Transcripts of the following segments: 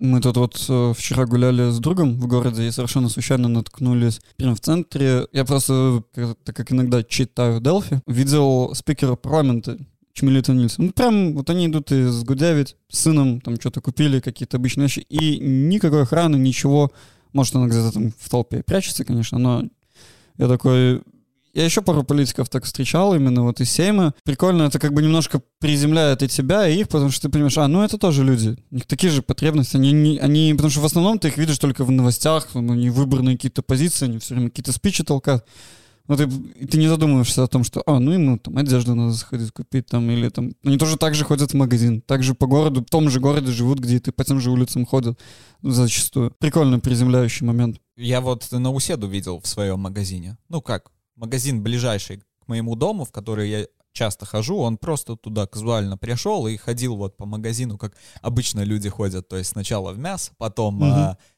Мы тут вот вчера гуляли с другом в городе и совершенно случайно наткнулись прямо в центре. Я просто, так как иногда читаю Делфи, видел спикера парламента Чмилите Нильсен. Ну, прям вот они идут из Гудявите с сыном, там что-то купили, какие-то обычные вещи, и никакой охраны, ничего. Может, она где-то там в толпе прячется, конечно, но я такой... Я еще пару политиков так встречал, именно вот из Сейма. Прикольно, это как бы немножко приземляет и тебя, и их, потому что ты понимаешь, ну это тоже люди, у них такие же потребности, они потому что в основном ты их видишь только в новостях, они выбранные какие-то позиции, они все время какие-то спичи толкают. Но ты не задумываешься о том, что, ему там одежду надо сходить купить, там, или там... Они тоже так же ходят в магазин, так же по городу, в том же городе живут, где и ты, по тем же улицам ходят зачастую. Прикольно приземляющий момент. Я вот на уседу видел в своем магазине. Магазин ближайший к моему дому, в который я часто хожу, он просто туда казуально пришел и ходил вот по магазину, как обычно люди ходят. То есть сначала в мясо, потом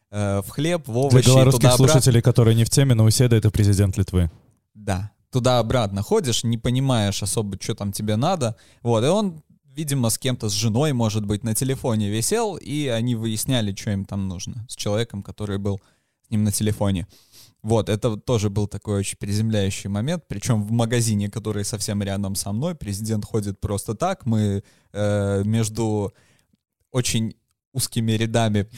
в хлеб, в овощи. Для белорусских слушателей, которые не в теме, но уседа — это президент Литвы. Да, туда-обратно ходишь, не понимаешь особо, что там тебе надо. Вот, и он, видимо, с кем-то, с женой, может быть, на телефоне висел, и они выясняли, что им там нужно, с человеком, который был с ним на телефоне. Вот, это тоже был такой очень приземляющий момент, причем в магазине, который совсем рядом со мной, президент ходит просто так, мы между очень узкими рядами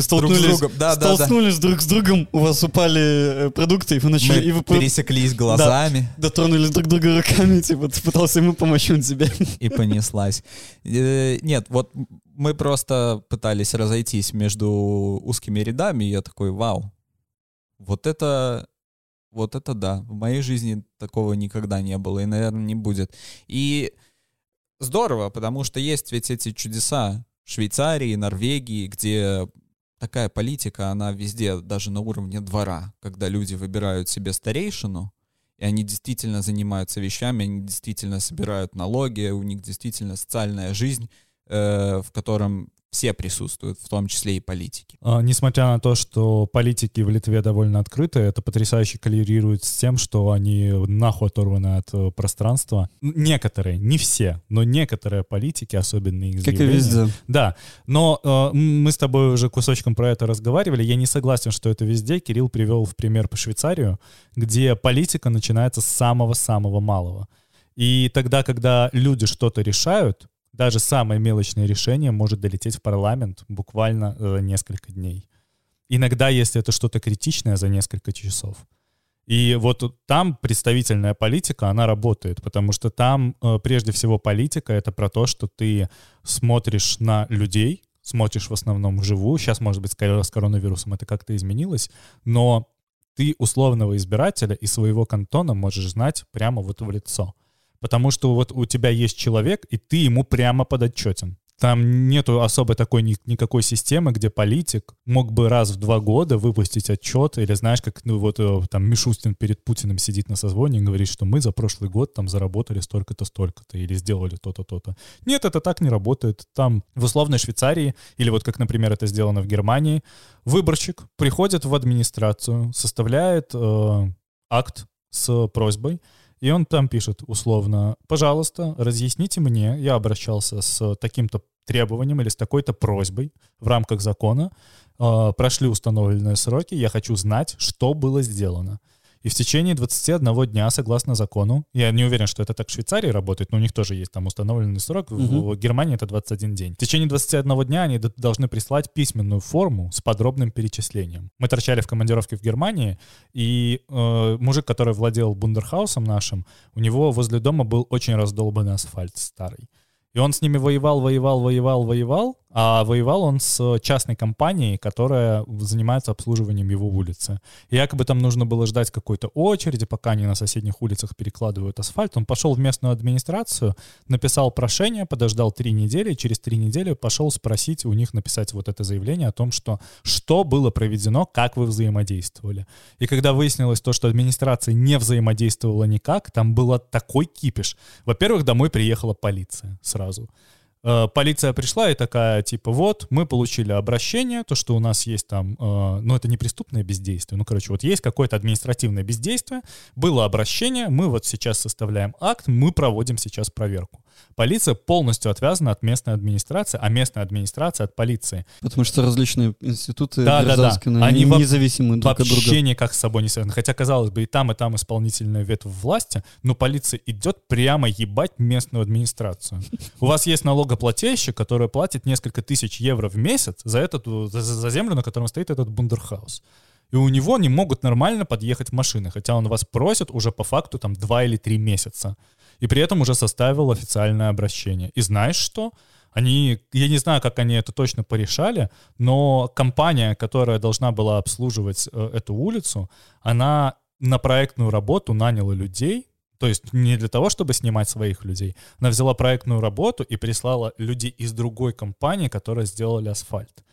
столкнулись друг с другом, у вас упали продукты, и вы начали... Мы пересеклись глазами. Да, дотронулись друг друга руками, типа, ты пытался ему помочь, он тебе. И понеслась. Нет, вот мы просто пытались разойтись между узкими рядами, и я такой, вау. Вот это да. В моей жизни такого никогда не было и, наверное, не будет. И здорово, потому что есть ведь эти чудеса Швейцарии, Норвегии, где такая политика, она везде, даже на уровне двора, когда люди выбирают себе старейшину, и они действительно занимаются вещами, они действительно собирают налоги, у них действительно социальная жизнь, в котором... Все присутствуют, в том числе и политики. Несмотря на то, что политики в Литве довольно открыты, это потрясающе коллерирует с тем, что они нахуй оторваны от пространства. Некоторые, не все, но некоторые политики, особенно их заявления. Как и везде. Да, но мы с тобой уже кусочком про это разговаривали. Я не согласен, что это везде. Кирилл привел в пример по Швейцарию, где политика начинается с самого-самого малого. И тогда, когда люди что-то решают, даже самое мелочное решение может долететь в парламент буквально за несколько дней. Иногда, если это что-то критичное, за несколько часов. И вот там представительная политика, она работает, потому что там, прежде всего, политика — это про то, что ты смотришь на людей, смотришь в основном вживую. Сейчас, может быть, с коронавирусом это как-то изменилось, но ты условного избирателя и своего кантона можешь знать прямо вот в лицо. Потому что вот у тебя есть человек, и ты ему прямо подотчетен. Там нету особо такой никакой системы, где политик мог бы раз в 2 года выпустить отчет, или знаешь, как там Мишустин перед Путиным сидит на созвоне и говорит, что мы за прошлый год там заработали столько-то, столько-то, или сделали то-то, то-то. Нет, это так не работает. Там в условной Швейцарии, или вот как, например, это сделано в Германии, выборщик приходит в администрацию, составляет акт с просьбой, и он там пишет условно: «Пожалуйста, разъясните мне, я обращался с таким-то требованием или с такой-то просьбой в рамках закона, прошли установленные сроки, я хочу знать, что было сделано». И в течение 21 дня, согласно закону, я не уверен, что это так в Швейцарии работает, но у них тоже есть там установленный срок, в Германии это 21 день. В течение 21 дня они должны прислать письменную форму с подробным перечислением. Мы торчали в командировке в Германии, и мужик, который владел бундерхаусом нашим, у него возле дома был очень раздолбанный асфальт старый. И он с ними воевал, а воевал он с частной компанией, которая занимается обслуживанием его улицы. И якобы там нужно было ждать какой-то очереди, пока они на соседних улицах перекладывают асфальт. Он пошел в местную администрацию, написал прошение, подождал 3 недели, и через 3 недели пошел спросить у них написать вот это заявление о том, что было проведено, как вы взаимодействовали. И когда выяснилось то, что администрация не взаимодействовала никак, там был такой кипиш. Во-первых, домой приехала полиция сразу. Полиция пришла и такая, типа, вот, мы получили обращение, то, что у нас есть там, это не преступное бездействие, вот есть какое-то административное бездействие, было обращение, мы вот сейчас составляем акт, мы проводим сейчас проверку. Полиция полностью отвязана от местной администрации, а местная администрация от полиции. Потому что различные институты гражданские, они независимы друг от друга. Вообще никак с собой не связаны. Хотя, казалось бы, и там исполнительная ветвь власти, но полиция идет прямо ебать местную администрацию. У вас есть налогоплательщик, который платит несколько тысяч евро в месяц за землю, на котором стоит этот бундерхаус. И у него не могут нормально подъехать в машины, хотя он вас просит уже по факту там 2 или 3 месяца. И при этом уже составил официальное обращение. И знаешь что? Они, я не знаю, как они это точно порешали, но компания, которая должна была обслуживать эту улицу, она на проектную работу наняла людей, то есть не для того, чтобы снимать своих людей, она взяла проектную работу и прислала людей из другой компании, которые сделали асфальт.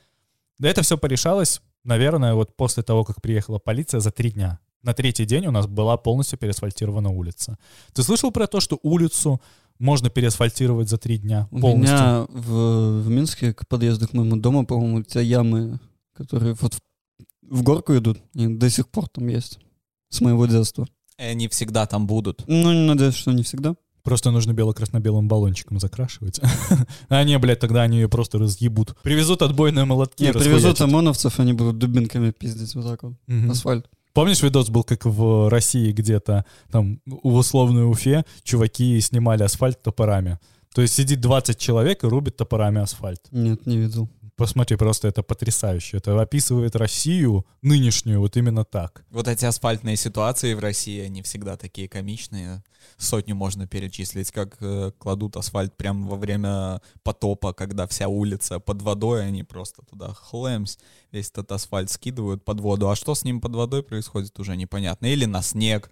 Да это все порешалось, наверное, вот после того, как приехала полиция, за 3 дня. На 3-й день у нас была полностью переасфальтирована улица. Ты слышал про то, что улицу можно переасфальтировать за 3 дня полностью? У меня в Минске к подъезду к моему дому, по-моему, у тебя ямы, которые вот в горку идут, и до сих пор там есть. С моего детства. И они всегда там будут. Ну, надеюсь, что не всегда. Просто нужно бело-красно-белым баллончиком закрашивать. А не, блядь, тогда они ее просто разъебут. Привезут отбойные молотки. Не, привезут ОМОНовцев, они будут дубинками пиздить вот так вот. Асфальт. Помнишь, видос был, как в России где-то, там, в условной Уфе, чуваки снимали асфальт топорами. То есть сидит 20 человек и рубит топорами асфальт. Нет, не видел. Посмотри, просто это потрясающе. Это описывает Россию нынешнюю вот именно так. Вот эти асфальтные ситуации в России, они всегда такие комичные. 100 можно перечислить, как кладут асфальт прямо во время потопа, когда вся улица под водой, они просто туда хлэмс, весь этот асфальт скидывают под воду. А что с ним под водой происходит, уже непонятно. Или на снег.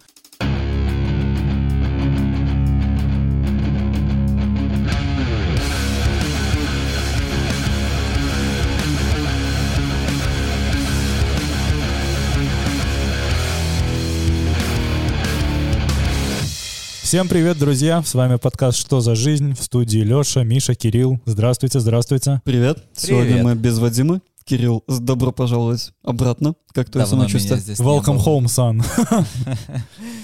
Всем привет, друзья! С вами подкаст «Что за жизнь?» в студии Лёша, Миша, Кирилл. Здравствуйте, здравствуйте. Привет. Сегодня мы без Вадима. Кирилл, добро пожаловать обратно. Как твое самочувствие? Welcome home, son.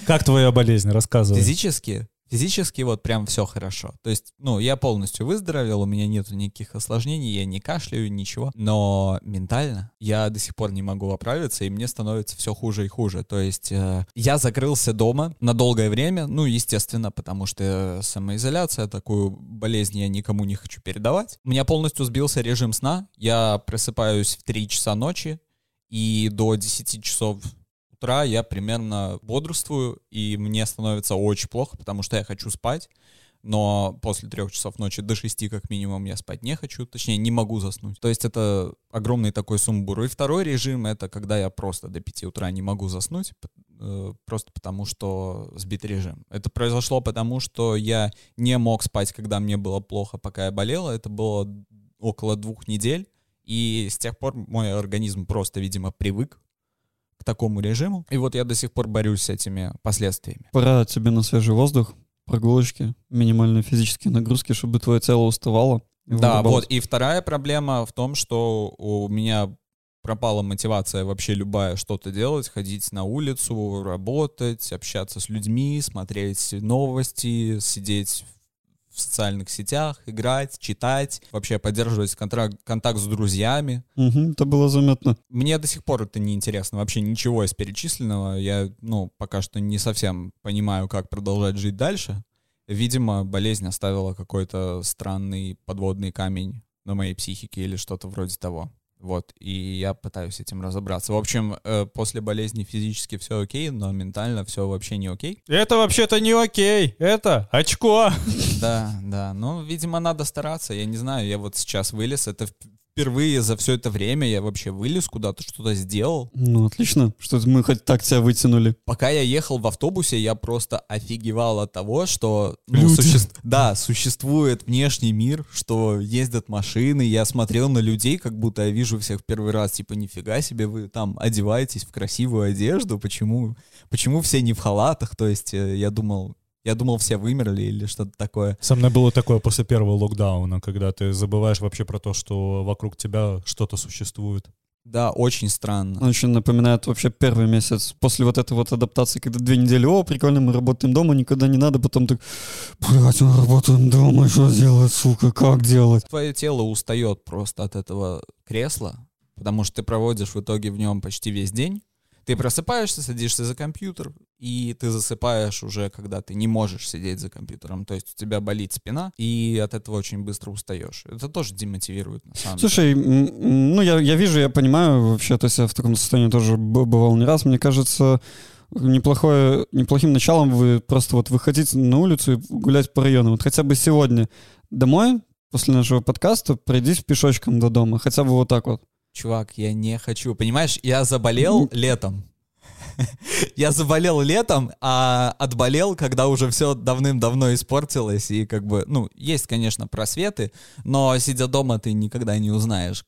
Как твоя болезнь? Рассказывай. Физически? Физически вот прям все хорошо. То есть, я полностью выздоровел, у меня нету никаких осложнений, я не кашляю, ничего. Но ментально я до сих пор не могу оправиться, и мне становится все хуже и хуже. То есть я закрылся дома на долгое время, естественно, потому что самоизоляция, такую болезнь я никому не хочу передавать. У меня полностью сбился режим сна, я просыпаюсь в 3 часа ночи, и до 10 часов... утра я примерно бодрствую, и мне становится очень плохо, потому что я хочу спать, но после 3 часов ночи до 6 как минимум я спать не хочу, точнее не могу заснуть. То есть это огромный такой сумбур. И второй режим — это когда я просто до 5 утра не могу заснуть, просто потому что сбит режим. Это произошло потому, что я не мог спать, когда мне было плохо, пока я болела. Это было около 2 недель, и с тех пор мой организм просто, видимо, привык к такому режиму. И вот я до сих пор борюсь с этими последствиями. Пора тебе на свежий воздух, прогулочки, минимальные физические нагрузки, чтобы твое тело уставало. Да, вот. И вторая проблема в том, что у меня пропала мотивация вообще любая что-то делать, ходить на улицу, работать, общаться с людьми, смотреть новости, сидеть в социальных сетях, играть, читать, вообще поддерживать контакт с друзьями. Угу, это было заметно. Мне до сих пор это неинтересно. Вообще ничего из перечисленного. Я, пока что не совсем понимаю, как продолжать жить дальше. Видимо, болезнь оставила какой-то странный подводный камень на моей психике или что-то вроде того. Вот, и я пытаюсь с этим разобраться. В общем, после болезни физически все окей, но ментально все вообще не окей. Это вообще-то не окей, это очко. Да, видимо, надо стараться. Я не знаю, я вот сейчас вылез. Это впервые за все это время я вообще вылез куда-то, что-то сделал. Ну, отлично, что мы хоть так тебя вытянули. Пока я ехал в автобусе, я просто офигевал от того, что существует внешний мир, что ездят машины. Я смотрел на людей, как будто я вижу всех в первый раз, типа, нифига себе, вы там одеваетесь в красивую одежду, почему все не в халатах? То есть я думал, все вымерли или что-то такое. Со мной было такое после первого локдауна, когда ты забываешь вообще про то, что вокруг тебя что-то существует. Да, очень странно. Он очень напоминает вообще первый месяц после вот этой вот адаптации, когда 2 недели, о, прикольно, мы работаем дома, никуда не надо, потом так, блядь, мы работаем дома, что делать, сука, как делать? Твое тело устает просто от этого кресла, потому что ты проводишь в итоге в нем почти весь день, ты просыпаешься, садишься за компьютер, и ты засыпаешь уже, когда ты не можешь сидеть за компьютером. То есть у тебя болит спина, и от этого очень быстро устаешь. Это тоже демотивирует, на самом деле. Слушай, ну я вижу, я понимаю вообще, то есть я в таком состоянии тоже бывал не раз. Мне кажется, неплохим началом вы просто вот выходить на улицу и гулять по району. Вот хотя бы сегодня домой, после нашего подкаста, пройдись пешочком до дома. Хотя бы вот так вот. Чувак, я не хочу. Понимаешь, я заболел летом. Я заболел летом, а отболел, когда уже все давным-давно испортилось, и как бы, ну, есть, конечно, просветы, но сидя дома ты никогда не узнаешь,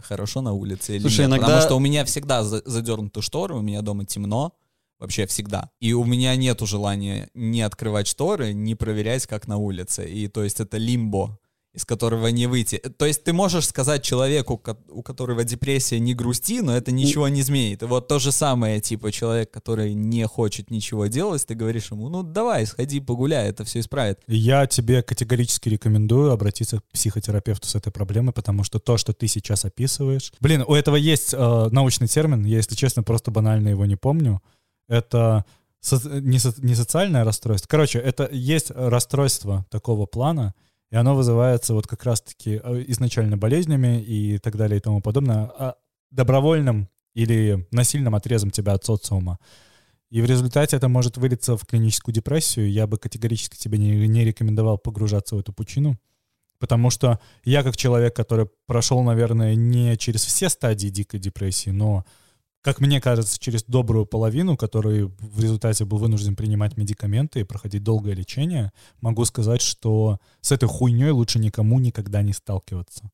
хорошо на улице или слушай, нет, иногда... потому что у меня всегда задернуты шторы, у меня дома темно, вообще всегда, и у меня нету желания не открывать шторы, не проверять, как на улице, и то есть это лимбо, из которого не выйти. То есть ты можешь сказать человеку, у которого депрессия, не грусти, но это ничего не изменит. И вот то же самое, типа, человек, который не хочет ничего делать, ты говоришь ему, ну давай, сходи, погуляй, это все исправит. Я тебе категорически рекомендую обратиться к психотерапевту с этой проблемой, потому что то, что ты сейчас описываешь... Блин, у этого есть научный термин, я, если честно, просто банально его не помню. Это не социальное расстройство. Короче, это есть расстройство такого плана, и оно вызывается вот как раз-таки изначально болезнями и так далее и тому подобное, а добровольным или насильным отрезом тебя от социума. И в результате это может вылиться в клиническую депрессию. Я бы категорически тебе не рекомендовал погружаться в эту пучину, потому что я как человек, который прошел, наверное, не через все стадии дикой депрессии, но, как мне кажется, через добрую половину, который в результате был вынужден принимать медикаменты и проходить долгое лечение, могу сказать, что с этой хуйней лучше никому никогда не сталкиваться.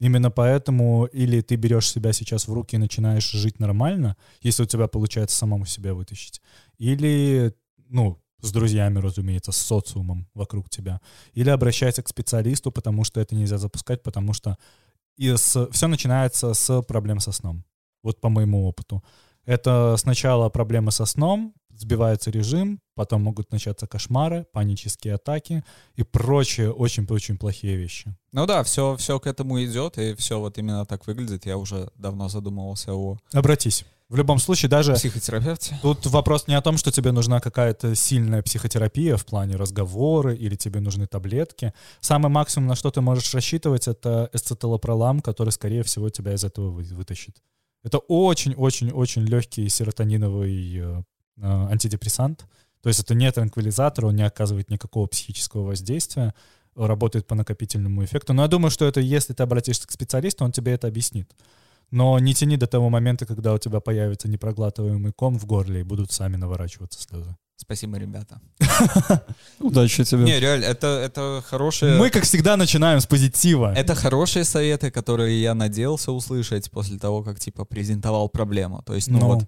Именно поэтому или ты берешь себя сейчас в руки и начинаешь жить нормально, если у тебя получается самому себя вытащить, или, ну, с друзьями, разумеется, с социумом вокруг тебя, или обращайся к специалисту, потому что это нельзя запускать, потому что все начинается с проблем со сном. Вот по моему опыту. Это сначала проблемы со сном, сбивается режим, потом могут начаться кошмары, панические атаки и прочие очень-очень плохие вещи. Ну да, все к этому идет, и все вот именно так выглядит. Я уже давно задумывался о... Обратись. В любом случае, даже... Психотерапевте. Тут вопрос не о том, что тебе нужна какая-то сильная психотерапия в плане разговора или тебе нужны таблетки. Самый максимум, на что ты можешь рассчитывать, это эсцеталопролам, который, скорее всего, тебя из этого вытащит. Это очень-очень-очень легкий серотониновый антидепрессант. То есть это не транквилизатор, он не оказывает никакого психического воздействия, работает по накопительному эффекту. Но я думаю, что это если ты обратишься к специалисту, он тебе это объяснит. Но не тяни до того момента, когда у тебя появится непроглатываемый ком в горле и будут сами наворачиваться слезы. Спасибо, ребята. Удачи тебе. Не, реально, это хорошие... Мы, как всегда, начинаем с позитива. Это хорошие советы, которые я надеялся услышать после того, как, типа, презентовал проблему. То есть, ну вот...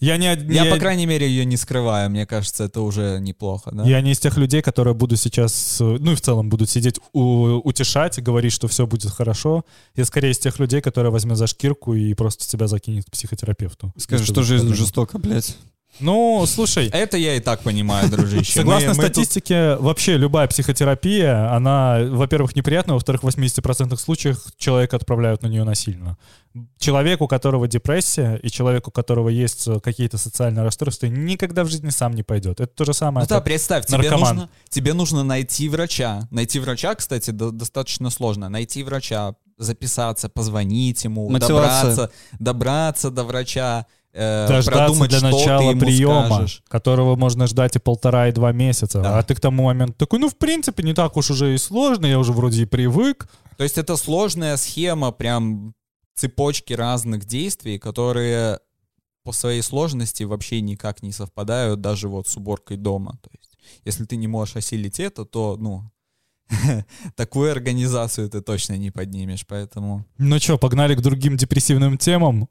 Я, по крайней мере, ее не скрываю. Мне кажется, это уже неплохо, да? Я не из тех людей, которые буду сейчас... Ну и в целом будут сидеть, утешать и говорить, что все будет хорошо. Я скорее из тех людей, которые возьмет за шкирку и просто тебя закинет к психотерапевту. Скажешь, что жизнь жестока, блядь. Ну, слушай... Это я и так понимаю, дружище. Согласно статистике, вообще любая психотерапия, она, во-первых, неприятна, во-вторых, в 80% случаях человека отправляют на нее насильно. Человек, у которого депрессия, и человек, у которого есть какие-то социальные расстройства, никогда в жизни сам не пойдет. Это то же самое. Ну да, представь, тебе нужно найти врача. Найти врача, кстати, достаточно сложно. Найти врача, записаться, позвонить ему, добраться до врача. Дождаться до начала приема, скажешь. Которого можно ждать и 1,5-2 месяца, да. А ты к тому моменту такой, ну в принципе не так уж уже и сложно, я уже вроде и привык. То есть это сложная схема, прям цепочки разных действий, которые по своей сложности вообще никак не совпадают даже вот с уборкой дома. То есть, если ты не можешь осилить это, то ну такую организацию ты точно не поднимешь, поэтому... Ну что, погнали к другим депрессивным темам?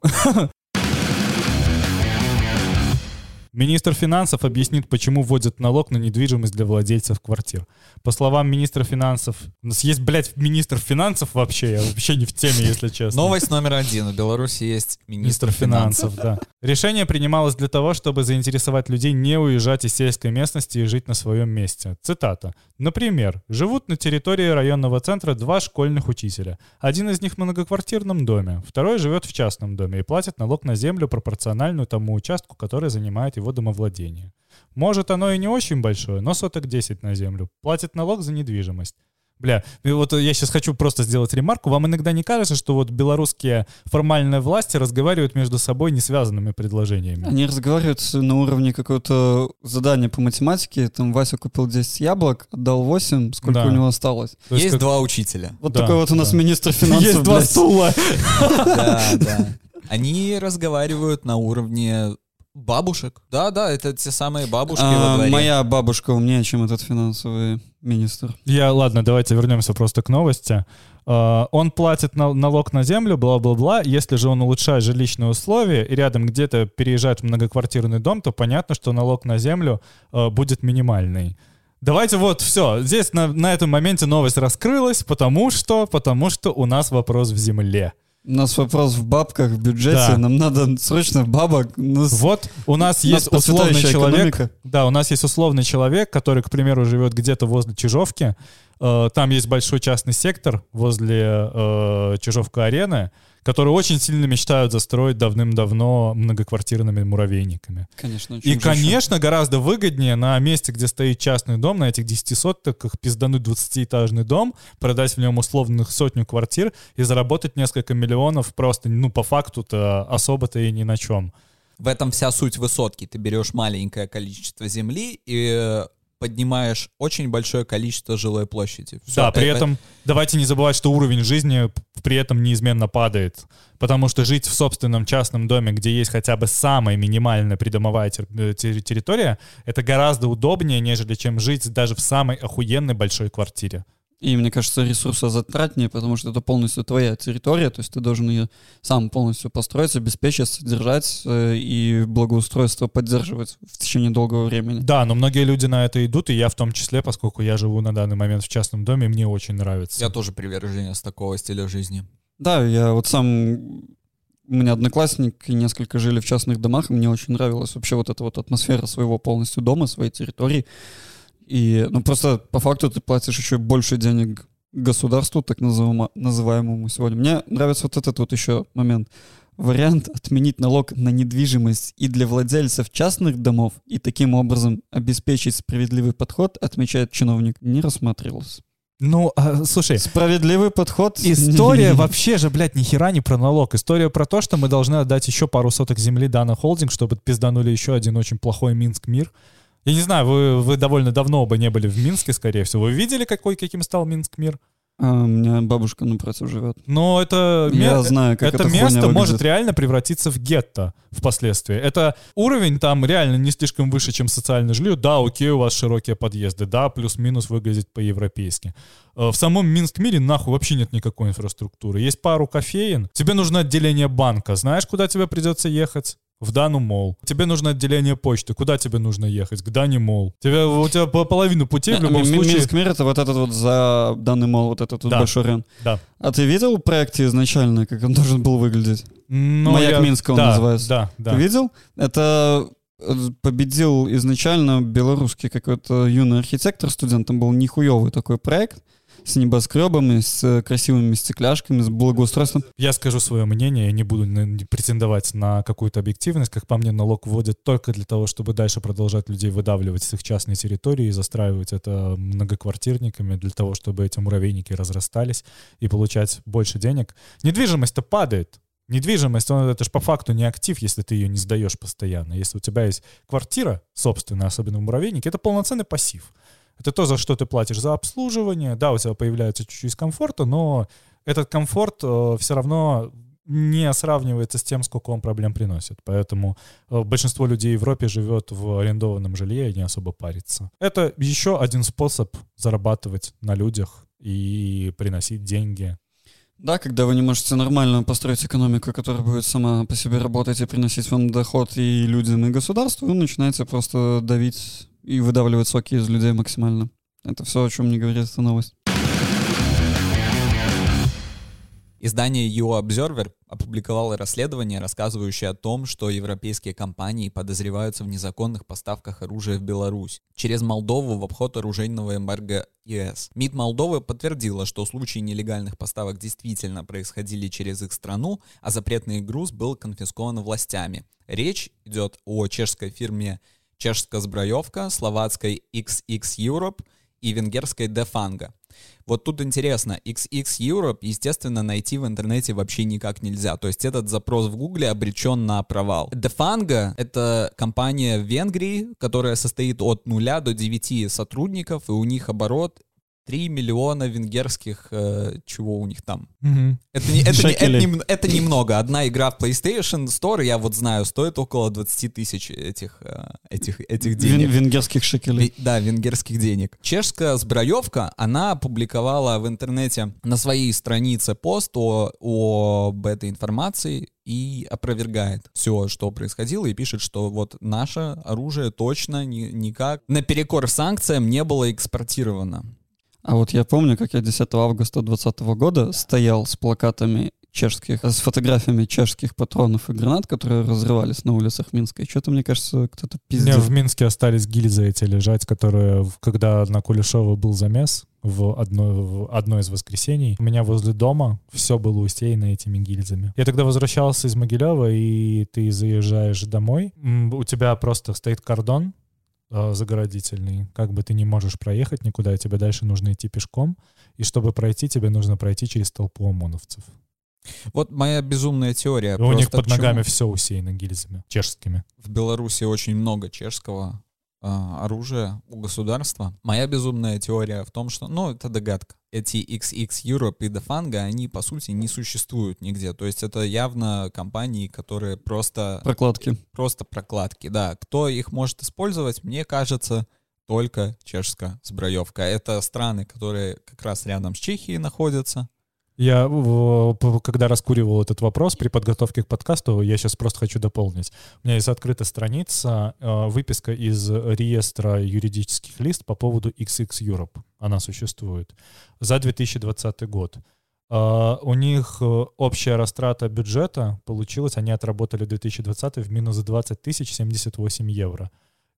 Министр финансов объяснит, почему вводят налог на недвижимость для владельцев квартир. По словам министра финансов... У нас есть, блядь, министр финансов вообще. Я вообще не в теме, если честно. Новость номер один. У Беларуси есть министр финансов. Да. Решение принималось для того, чтобы заинтересовать людей не уезжать из сельской местности и жить на своем месте. Цитата. Например, живут на территории районного центра 2 школьных учителя. Один из них в многоквартирном доме, второй живет в частном доме и платит налог на землю, пропорциональную тому участку, который занимает его домовладение. Может, оно и не очень большое, но соток 10 на землю. Платит налог за недвижимость. Бля, вот я сейчас хочу просто сделать ремарку. Вам иногда не кажется, что вот белорусские формальные власти разговаривают между собой несвязанными предложениями? Они разговаривают на уровне какого-то задания по математике. Там Вася купил 10 яблок, отдал 8, сколько у него осталось. Есть как... 2 учителя. Вот да, такой вот у нас министр финансов. Есть 2 стула. Да, да. Они разговаривают на уровне... Бабушек. Да, это те самые бабушки во дворе. Моя бабушка умнее, чем этот финансовый министр. Ладно, давайте вернемся просто к новости. Он платит налог на землю, бла-бла-бла. Если же он улучшает жилищные условия и рядом где-то переезжает в многоквартирный дом, то понятно, что налог на землю будет минимальный. Давайте вот все. Здесь на этом моменте новость раскрылась, потому что у нас вопрос в земле. У нас вопрос в бабках, в бюджете, да. Нам надо срочно бабок. Вот у нас есть условный человек, который, к примеру, живет где-то возле Чижовки, там есть большой частный сектор возле Чижовка-арены, которые очень сильно мечтают застроить давным-давно многоквартирными муравейниками. Конечно, и, конечно, еще гораздо выгоднее на месте, где стоит частный дом, на этих 10 сотках пиздануть 20-этажный дом, продать в нем условных 100 квартир и заработать несколько миллионов просто, по факту-то особо-то и ни на чем. В этом вся суть высотки. Ты берешь маленькое количество земли и... поднимаешь очень большое количество жилой площади. Все, да, при этом давайте не забывать, что уровень жизни при этом неизменно падает, потому что жить в собственном частном доме, где есть хотя бы самая минимальная придомовая территория, это гораздо удобнее, нежели чем жить даже в самой охуенной большой квартире. И, мне кажется, ресурсозатратнее, потому что это полностью твоя территория, то есть ты должен ее сам полностью построить, обеспечить, содержать и благоустройство поддерживать в течение долгого времени. Да, но многие люди на это идут, и я в том числе, поскольку я живу на данный момент в частном доме, мне очень нравится. Я тоже приверженец такого стиля жизни. Да, я вот сам... У меня одноклассник и несколько жили в частных домах, и мне очень нравилась вообще вот эта вот атмосфера своего полностью дома, своей территории. И, просто по факту ты платишь еще больше денег государству, так называемому сегодня. Мне нравится вот этот вот еще момент. Вариант отменить налог на недвижимость и для владельцев частных домов и таким образом обеспечить справедливый подход, отмечает чиновник, не рассматривался. Слушай... Справедливый подход... История вообще же, блядь, нихера не про налог. История про то, что мы должны отдать еще пару соток земли Дана Холдинг, чтобы пизданули еще один очень плохой Минск мир. Я не знаю, вы довольно давно оба не были в Минске, скорее всего. Вы видели, каким стал Минск мир? У меня бабушка напротив живет. Но это, знаю, как это место может реально превратиться в гетто впоследствии. Это уровень там реально не слишком выше, чем социальное жилье. Да, окей, у вас широкие подъезды. Да, плюс-минус выглядит по-европейски. В самом Минск-мире нахуй вообще нет никакой инфраструктуры. Есть пару кофеен. Тебе нужно отделение банка. Знаешь, куда тебе придется ехать? В Дану Мол. Тебе нужно отделение почты. Куда тебе нужно ехать? К Дану Мол. У тебя половину пути в любом случае. Минск мир — это вот этот вот за Дану Мол, вот этот вот большой район. Да. А ты видел в проекте изначально, как он должен был выглядеть? Маяк Минска он называется. Да. Ты видел? Это победил изначально белорусский какой-то юный архитектор, студент. Там был нихуевый такой проект. С небоскребами, с красивыми стекляшками, с благоустройством. Я скажу свое мнение, я не буду претендовать на какую-то объективность. Как по мне, налог вводят только для того, чтобы дальше продолжать людей выдавливать с их частной территории и застраивать это многоквартирниками, для того, чтобы эти муравейники разрастались и получать больше денег. Недвижимость-то падает. Недвижимость, это же по факту не актив, если ты ее не сдаешь постоянно. Если у тебя есть квартира собственная, особенно в муравейнике, это полноценный пассив. Это то, за что ты платишь, за обслуживание. Да, у тебя появляется чуть-чуть комфорта, но этот комфорт все равно не сравнивается с тем, сколько он проблем приносит. Поэтому большинство людей в Европе живет в арендованном жилье и не особо парится. Это еще один способ зарабатывать на людях и приносить деньги. Да, когда вы не можете нормально построить экономику, которая будет сама по себе работать и приносить вам доход и людям, и государству, вы начинаете просто давить и выдавливать соки из людей максимально. Это все, о чем мне говорит эта новость. Издание EU Observer опубликовало расследование, рассказывающее о том, что европейские компании подозреваются в незаконных поставках оружия в Беларусь через Молдову в обход оружейного эмбарго ЕС. МИД Молдовы подтвердила, что случаи нелегальных поставок действительно происходили через их страну, а запретный груз был конфискован властями. Речь идет о чешской фирме «Чешская збройовка», словацкой XXEurope и венгерской Defunga. Вот тут интересно, XXEurope, естественно, найти в интернете вообще никак нельзя. То есть этот запрос в Гугле обречен на провал. Defunga — это компания в Венгрии, которая состоит от 0 до 9 сотрудников, и у них оборот 3 миллиона венгерских... чего у них там? Mm-hmm. Это немного. Одна игра в PlayStation Store, я вот знаю, стоит около 20 тысяч этих денег. Венгерских шекелей. Да, венгерских денег. Чешская збройовка, она опубликовала в интернете на своей странице пост об этой информации и опровергает все, что происходило, и пишет, что вот наше оружие точно никак наперекор санкциям не было экспортировано. А вот я помню, как я 10 августа 2020 года стоял с плакатами с фотографиями чешских патронов и гранат, которые разрывались на улицах Минска. И что-то, мне кажется, кто-то пиздил. У меня в Минске остались гильзы эти лежать, которые, когда на Кулешова был замес в одно из воскресений, у меня возле дома все было усеяно этими гильзами. Я тогда возвращался из Могилева, и ты заезжаешь домой, у тебя просто стоит кордон загородительный, как бы ты не можешь проехать никуда, и тебе дальше нужно идти пешком, и чтобы пройти, тебе нужно пройти через толпу ОМОНовцев. Вот моя безумная теория. У них под ногами все усеяно гильзами чешскими. В Беларуси очень много чешского оружия у государства. Моя безумная теория в том, что, это догадка, эти XXEurope и Defunga, они, по сути, не существуют нигде. То есть это явно компании, которые просто... Прокладки. Просто прокладки, да. Кто их может использовать, мне кажется, только чешская збройовка. Это страны, которые как раз рядом с Чехией находятся. Я, когда раскуривал этот вопрос при подготовке к подкасту, я сейчас просто хочу дополнить. У меня есть открытая страница, выписка из реестра юридических лиц по поводу XXEurope. Она существует. За 2020 год. У них общая растрата бюджета получилась, они отработали 2020 в минус 20 078 евро.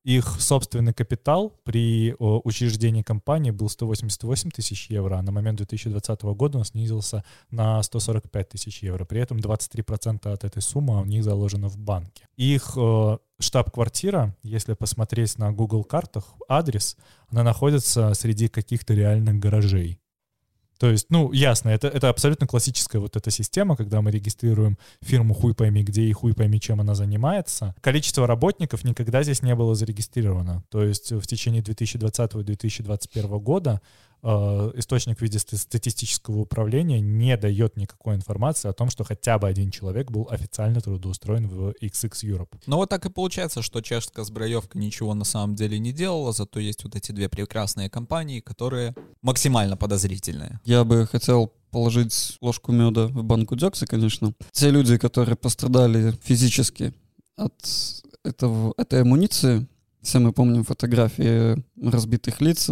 Их собственный капитал при учреждении компании был 188 тысяч евро, а на момент 2020 года он снизился на 145 тысяч евро. При этом 23% от этой суммы у них заложено в банке. Их штаб-квартира, если посмотреть на Google картах, адрес, она находится среди каких-то реальных гаражей. То есть, ясно, это абсолютно классическая вот эта система, когда мы регистрируем фирму хуй пойми где и хуй пойми чем она занимается. Количество работников никогда здесь не было зарегистрировано. То есть в течение 2020-2021 года источник в виде статистического управления не дает никакой информации о том, что хотя бы один человек был официально трудоустроен в XXEurope. Ну вот так и получается, что чешская збройовка ничего на самом деле не делала, зато есть вот эти две прекрасные компании, которые максимально подозрительные. Я бы хотел положить ложку меда в банку дегтя, конечно. Те люди, которые пострадали физически от этой амуниции, все мы помним фотографии разбитых лиц,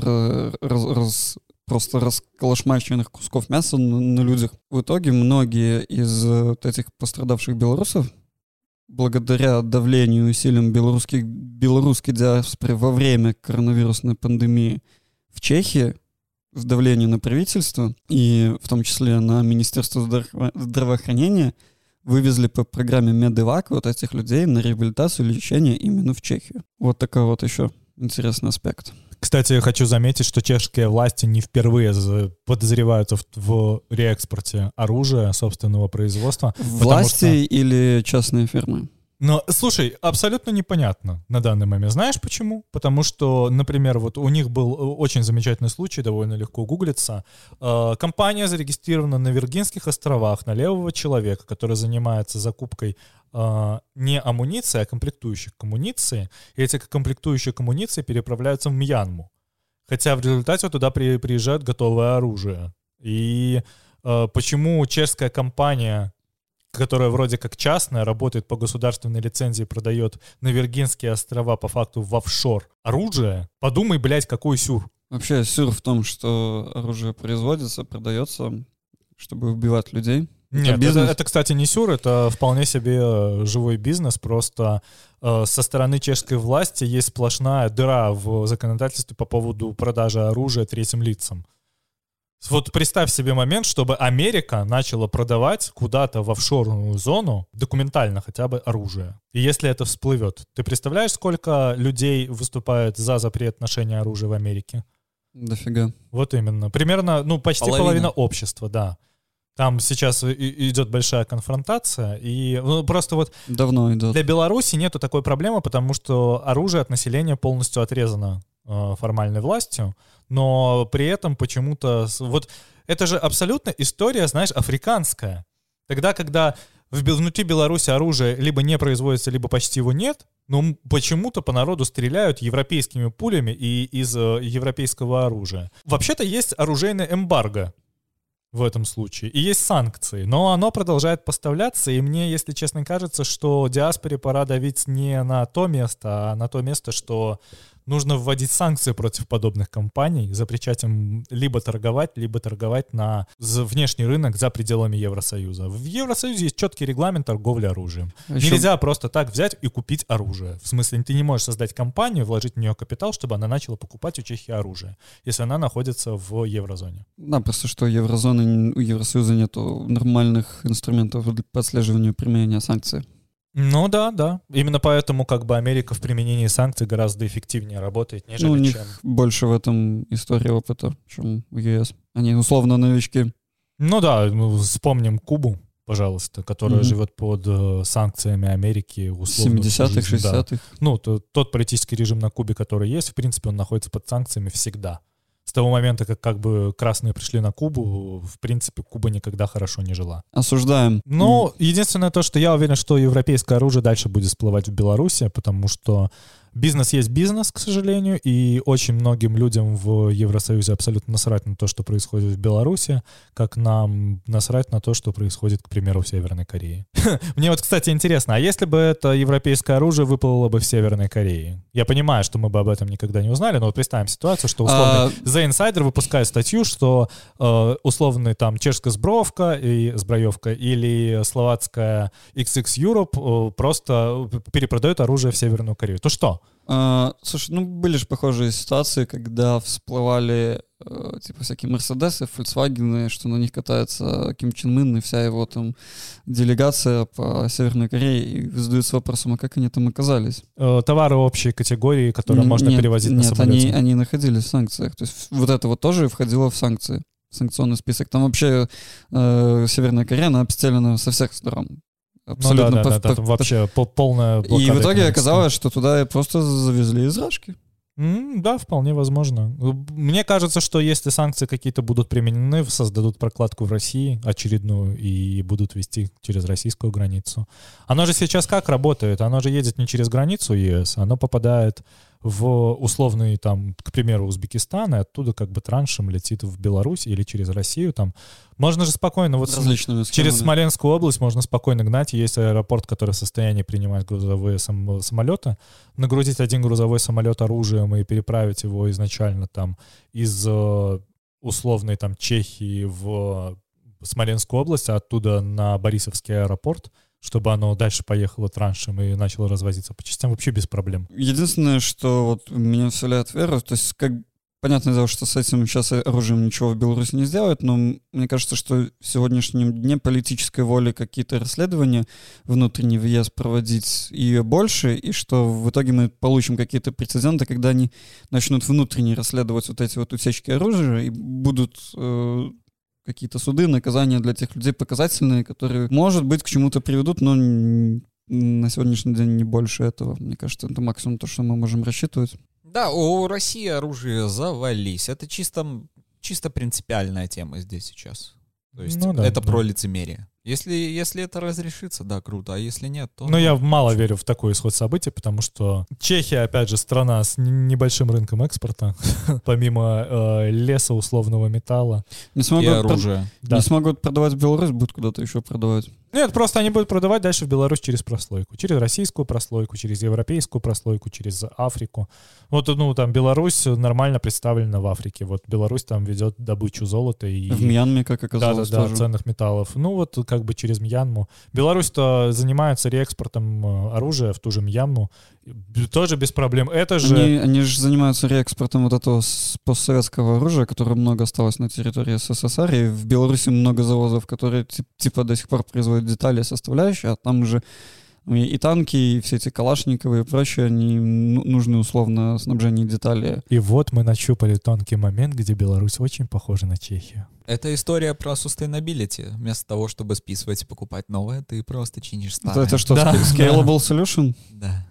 просто расколошмаченных кусков мяса на людях. В итоге многие из вот этих пострадавших белорусов, благодаря давлению и усилиям белорусской диаспоры во время коронавирусной пандемии в Чехии, в давлении на правительство и в том числе на Министерство здравоохранения, вывезли по программе Медевак вот этих людей на реабилитацию и лечение именно в Чехию. Вот такой вот еще интересный аспект. Кстати, я хочу заметить, что чешские власти не впервые подозреваются в реэкспорте оружия собственного производства. Власти или частные фирмы? Но, слушай, абсолютно непонятно на данный момент. Знаешь почему? Потому что, например, вот у них был очень замечательный случай, довольно легко гуглится. Компания зарегистрирована на Виргинских островах, на левого человека, который занимается закупкой не амуниции, а комплектующих к амуниции. И эти комплектующие к амуниции переправляются в Мьянму. Хотя в результате туда приезжают готовое оружие. И почему чешская компания, которая вроде как частная, работает по государственной лицензии, продает на Виргинские острова по факту в офшор оружие, подумай, блядь, какой сюр. Вообще сюр в том, что оружие производится, продается, чтобы убивать людей. Нет, это, кстати, не сюр, это вполне себе живой бизнес, просто со стороны чешской власти есть сплошная дыра в законодательстве по поводу продажи оружия третьим лицам. Вот представь себе момент, чтобы Америка начала продавать куда-то в офшорную зону документально хотя бы оружие. И если это всплывет, ты представляешь, сколько людей выступает за запрет ношения оружия в Америке? Дофига. Вот именно. Примерно, ну, почти половина общества, да. Там сейчас идет большая конфронтация, и ну, просто вот давно идет. Для Беларуси нету такой проблемы, потому что оружие от населения полностью отрезано формальной властью, но при этом почему-то... Вот это же абсолютно история, знаешь, африканская. Тогда, когда внутри Беларуси оружие либо не производится, либо почти его нет, но почему-то по народу стреляют европейскими пулями и из европейского оружия. Вообще-то есть оружейное эмбарго в этом случае. И есть санкции, но оно продолжает поставляться, и мне, если честно, кажется, что диаспоре пора давить не на то место, а на то место, что нужно вводить санкции против подобных компаний, запрещать им либо торговать на внешний рынок за пределами Евросоюза. В Евросоюзе есть четкий регламент торговли оружием. Еще... Нельзя просто так взять и купить оружие. В смысле, ты не можешь создать компанию, вложить в нее капитал, чтобы она начала покупать у Чехии оружие, если она находится в еврозоне. Да, просто что еврозоны, у Евросоюза нет нормальных инструментов по отслеживанию применения санкций. Ну да. Именно поэтому как бы Америка в применении санкций гораздо эффективнее работает, нежели чем... Ну, у них больше в этом история опыта, чем в ЕС. Они условно новички. Ну да, вспомним Кубу, пожалуйста, которая живет под санкциями Америки условно. 70-х, 60-х. Да. Ну, тот политический режим на Кубе, который есть, в принципе, он находится под санкциями всегда. С того момента, как бы красные пришли на Кубу, в принципе, Куба никогда хорошо не жила. Осуждаем. Ну, единственное то, что я уверен, что европейское оружие дальше будет всплывать в Беларуси, потому что бизнес есть бизнес, к сожалению, и очень многим людям в Евросоюзе абсолютно насрать на то, что происходит в Беларуси, как нам насрать на то, что происходит, к примеру, в Северной Корее. Мне вот, кстати, интересно, а если бы это европейское оружие выплыло бы в Северной Корее? Я понимаю, что мы бы об этом никогда не узнали, но вот представим ситуацию, что условно The Insider выпускает статью, что условно там чешская збройовка и збройовка или словацкая XXEurope просто перепродает оружие в Северную Корею. То что? Слушай, ну были же похожие ситуации, когда всплывали типа всякие Мерседесы, Фольксвагены, что на них катается Ким Чен Ын и вся его там делегация по Северной Корее, и задаются вопросом, а как они там оказались? Товары общей категории, которые можно перевозить на самолете. Нет, они находились в санкциях. То есть вот это вот тоже входило в санкции, в санкционный список. Там вообще Северная Корея, она обстелена со всех сторон. Абсолютно. Ну, там вообще полная блокада. И в итоге оказалось, что туда просто завезли из Рашки. Да, вполне возможно. Мне кажется, что если санкции какие-то будут применены, создадут прокладку в России очередную и будут вести через российскую границу. Оно же сейчас как работает? Оно же едет не через границу ЕС, оно попадает в условный, там, к примеру, Узбекистан, и оттуда как бы траншем летит в Беларусь или через Россию. Там можно же спокойно, вот через Смоленскую область можно спокойно гнать. Есть аэропорт, который в состоянии принимать грузовые самолеты. Нагрузить один грузовой самолет оружием и переправить его изначально там из условной там Чехии в Смоленскую область, а оттуда на Борисовский аэропорт, чтобы оно дальше поехало траншем и начало развозиться по частям вообще без проблем. Единственное, что вот меня вселяет вера, то есть, как понятное дело, что с этим сейчас оружием ничего в Беларуси не сделают, но мне кажется, что в сегодняшнем дне политической воли какие-то расследования внутренней в ЕС проводить ее больше, и что в итоге мы получим какие-то прецеденты, когда они начнут внутренне расследовать вот эти вот утечки оружия и будут... какие-то суды, наказания для тех людей показательные, которые, может быть, к чему-то приведут, но на сегодняшний день не больше этого. Мне кажется, это максимум то, что мы можем рассчитывать. Да, у России оружие завались. Это чисто принципиальная тема здесь сейчас. То есть это про лицемерие. Если это разрешится, да, круто, а если нет, то... Но я мало верю в такой исход событий, потому что Чехия, опять же, страна с небольшим рынком экспорта, помимо леса, условного металла. И оружия. Не смогут продавать в Беларусь, будут куда-то еще продавать. Нет, просто они будут продавать дальше в Беларусь через прослойку. Через российскую прослойку, через европейскую прослойку, через Африку. Вот, ну, там Беларусь нормально представлена в Африке. Вот Беларусь там ведет добычу золота и... В Мьянме, как оказалось, да, ценных металлов. Ну, вот как бы через Мьянму. Беларусь-то занимается реэкспортом оружия в ту же Мьянму. Тоже без проблем. Это же... Они же занимаются реэкспортом вот этого постсоветского оружия, которое много осталось на территории СССР. И в Беларуси много завозов, которые типа до сих пор производят детали, составляющие, а там же и танки, и все эти калашниковые и прочее, они нужны условно снабжение деталей. И вот мы нащупали тонкий момент, где Беларусь очень похожа на Чехию. Это история про sustainability. Вместо того, чтобы списывать и покупать новое, ты просто чинишь старое. Это что, да, scalable solution? Да.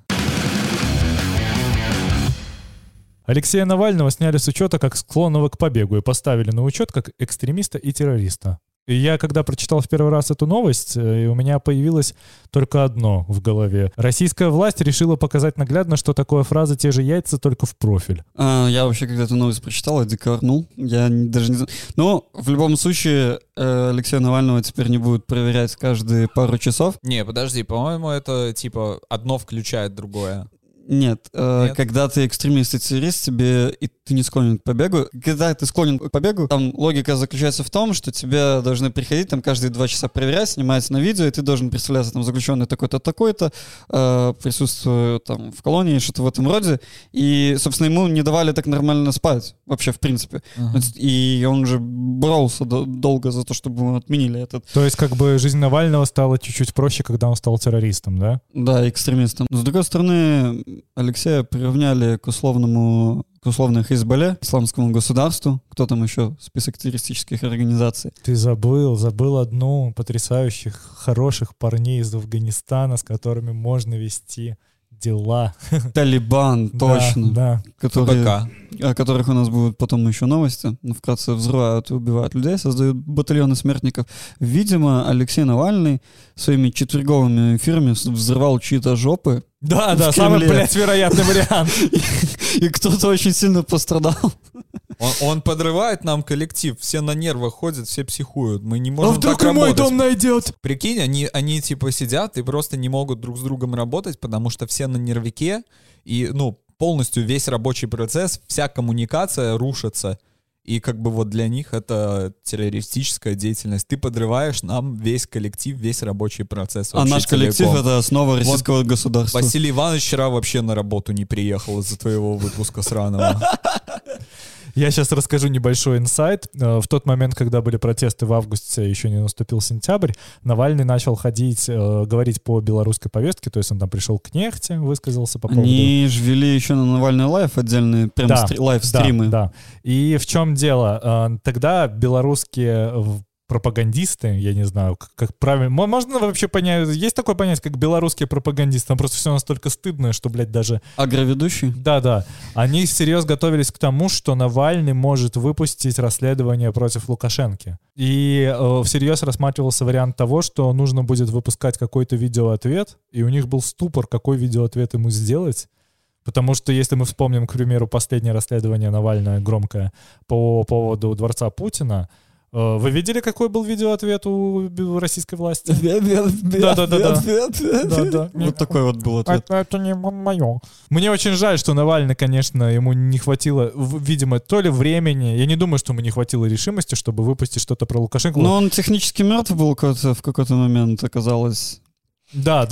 Алексея Навального сняли с учета как склонного к побегу и поставили на учет как экстремиста и террориста. И я, когда прочитал в первый раз эту новость, у меня появилось только одно в голове. Российская власть решила показать наглядно, что такое фраза «те же яйца, только в профиль». Я вообще, когда эту новость прочитал, я дикарнул. Я даже не знаю. Но в любом случае Алексея Навального теперь не будут проверять каждые пару часов. Не, подожди, по-моему, это типа одно включает другое. Нет, когда ты экстремист и террорист, тебе и ты не склонен к побегу. Когда ты склонен к побегу, там логика заключается в том, что тебя должны приходить там каждые 2 часа проверять, снимать на видео, и ты должен представляться там заключенный такой-то, такой-то, присутствую там в колонии, что-то в этом роде. И, собственно, ему не давали так нормально спать вообще, в принципе. Uh-huh. И он же боролся долго за то, чтобы мы отменили этот. То есть как бы жизнь Навального стала чуть-чуть проще, когда он стал террористом, да? Да, экстремистом. Но, с другой стороны, Алексея приравняли к условной Хизбалле, исламскому государству. Кто там еще? Список террористических организаций. Ты забыл одну потрясающих, хороших парней из Афганистана, с которыми можно вести дела. Талибан, точно. Да, которые, о которых у нас будут потом еще новости. Вкратце взрывают и убивают людей, создают батальоны смертников. Видимо, Алексей Навальный своими четверговыми эфирами взрывал чьи-то жопы. Да, самый, блядь, вероятный вариант. И кто-то очень сильно пострадал. Он подрывает нам коллектив, все на нервах ходят, все психуют. Мы не можем так работать. А вдруг и мой дом найдет? Прикинь, они типа сидят и просто не могут друг с другом работать, потому что все на нервике, и, ну, полностью весь рабочий процесс, вся коммуникация рушится. И как бы вот для них это террористическая деятельность. Ты подрываешь нам весь коллектив, весь рабочий процесс. А наш коллектив — это основа российского государства. Василий Иванович вчера вообще на работу не приехал из-за твоего выпуска сраного. Я сейчас расскажу небольшой инсайт. В тот момент, когда были протесты в августе, еще не наступил сентябрь, Навальный начал ходить, говорить по белорусской повестке, то есть он там пришел к Нехте, высказался по поводу... Они же вели еще на Навальный лайв отдельные прям лайв-стримы. Да. И в чем дело? Тогда белорусские пропагандисты, я не знаю, как правильно... Можно вообще понять... Есть такое понятие, как белорусские пропагандисты? Там просто все настолько стыдно, что, блядь, даже... Агроведущие? Да. Они всерьез готовились к тому, что Навальный может выпустить расследование против Лукашенко. И всерьез рассматривался вариант того, что нужно будет выпускать какой-то видеоответ, и у них был ступор, какой видеоответ ему сделать. Потому что, если мы вспомним, к примеру, последнее расследование Навального, громкое, по поводу дворца Путина, вы видели, какой был видеоответ у российской власти? Да. Вот такой вот был ответ. Это не мое. Мне очень жаль, что Навальный, конечно, ему не хватило, видимо, то ли времени, я не думаю, что ему не хватило решимости, чтобы выпустить что-то про Лукашенко. Но он технически мертв был в какой-то момент, оказалось. Да.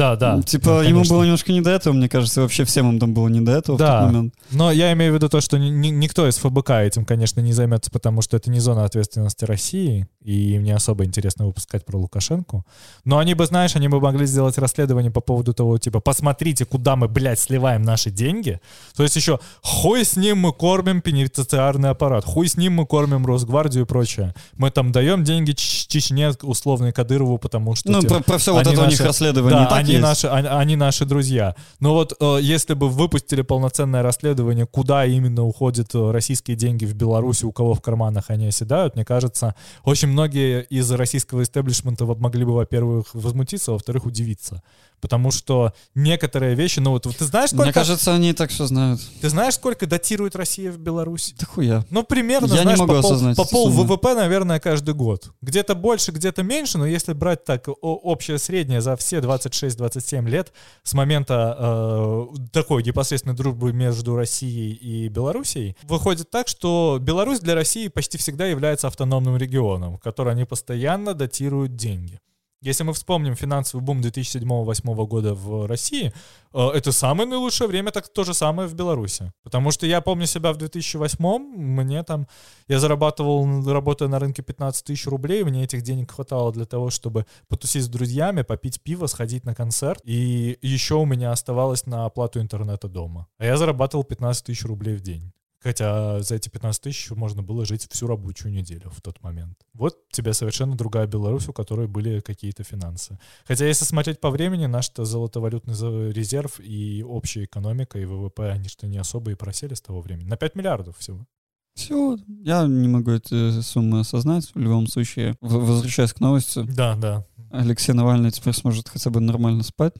Типа, ну, ему было немножко не до этого, мне кажется, вообще всем им там было не до этого в тот момент. Но я имею в виду то, что никто из ФБК этим, конечно, не займется, потому что это не зона ответственности России, и им не особо интересно выпускать про Лукашенко. Но они бы, знаешь, они бы могли сделать расследование по поводу того, типа, посмотрите, куда мы, блядь, сливаем наши деньги. То есть еще хуй с ним мы кормим пенитенциарный аппарат, хуй с ним мы кормим Росгвардию и прочее. Мы там даем деньги Чечне, условной Кадырову, потому что... Ну, про все вот это у них расследование Медведева да, не так они есть. Они наши друзья. Но вот если бы выпустили полноценное расследование, куда именно уходят российские деньги в Беларуси, у кого в карманах они оседают, мне кажется, очень многие из российского истеблишмента могли бы, во-первых, возмутиться, во-вторых, удивиться. Потому что некоторые вещи... Ну вот ты знаешь, сколько... Мне кажется, они и так все знают. Ты знаешь, сколько датирует Россия в Беларусь? Да хуя. Ну, примерно, я знаешь, по пол ВВП, наверное, каждый год. Где-то больше, где-то меньше, но если брать так общее среднее за все 26-27 лет с момента такой непосредственной дружбы между Россией и Белоруссией, выходит так, что Беларусь для России почти всегда является автономным регионом, в который они постоянно датируют деньги. Если мы вспомним финансовый бум 2007-2008 года в России, это самое наилучшее время, так то же самое в Беларуси. Потому что я помню себя в 2008-м, мне там, я зарабатывал, работая на рынке 15 тысяч рублей, мне этих денег хватало для того, чтобы потусить с друзьями, попить пиво, сходить на концерт, и еще у меня оставалось на оплату интернета дома. А я зарабатывал 15 тысяч рублей в день. Хотя за эти 15 тысяч можно было жить всю рабочую неделю в тот момент. Вот тебе совершенно другая Беларусь, у которой были какие-то финансы. Хотя если смотреть по времени, наш-то золотовалютный резерв и общая экономика, и ВВП, они что не особо и просели с того времени. На 5 миллиардов всего. Все, я не могу эту сумму осознать. В любом случае, возвращаясь к новости. Да, да. Алексей Навальный теперь сможет хотя бы нормально спать.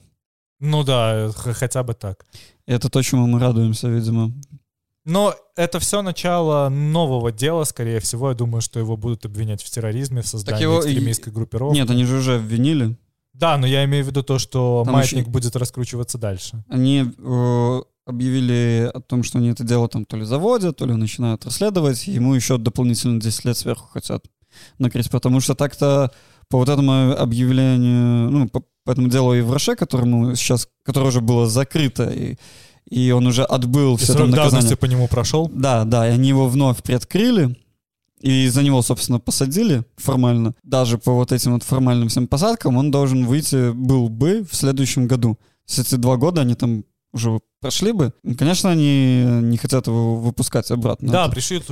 Ну да, хотя бы так. Это то, чему мы радуемся, видимо. Но это все начало нового дела, скорее всего. Я думаю, что его будут обвинять в терроризме, в создании экстремистской группировки. Нет, они же уже обвинили. Да, но я имею в виду то, что там маятник еще... будет раскручиваться дальше. Они объявили о том, что они это дело там то ли заводят, то ли начинают расследовать. Ему еще дополнительно 10 лет сверху хотят накрыть, потому что так-то по вот этому объявлению, ну, по этому делу Евроше, которое уже было закрыто, и он уже отбыл все там наказание. И срок давности по нему прошел? Да, и они его вновь приоткрыли, и за него, собственно, посадили формально. Даже по вот этим вот формальным всем посадкам он должен выйти был бы в следующем году. То есть эти 2 года они там уже прошли бы. Конечно, они не хотят его выпускать обратно. Да, пришьют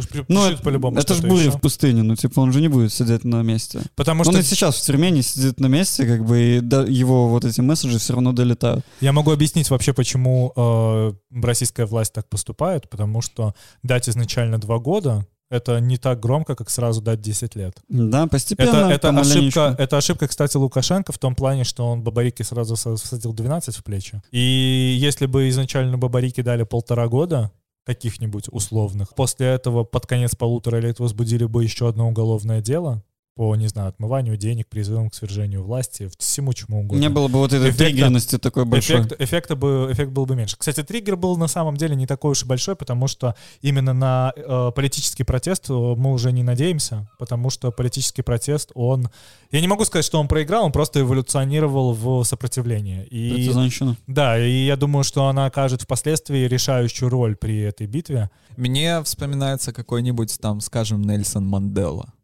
по-любому. Это ж буря в пустыне, он же не будет сидеть на месте. Потому что... Он и сейчас в тюрьме не сидит на месте, и его вот эти месседжи все равно долетают. Я могу объяснить вообще, почему российская власть так поступает, потому что дать изначально 2 года это не так громко, как сразу дать 10 лет. Да, постепенно. Это ошибка, кстати, Лукашенко в том плане, что он Бабарике сразу всадил 12 в плечи. И если бы изначально Бабарике дали 1,5 года, каких-нибудь условных, после этого под конец 1,5 лет возбудили бы еще одно уголовное дело по, не знаю, отмыванию денег, призывам к свержению власти, всему чему угодно. Не было бы вот этой триггерности такой большой. Эффект был бы меньше. Кстати, триггер был на самом деле не такой уж и большой, потому что именно на политический протест мы уже не надеемся, потому что политический протест, он... Я не могу сказать, что он проиграл, он просто эволюционировал в сопротивлении. Это женщина. Да, и я думаю, что она окажет впоследствии решающую роль при этой битве. Мне вспоминается какой-нибудь там, скажем, Нельсон Мандела.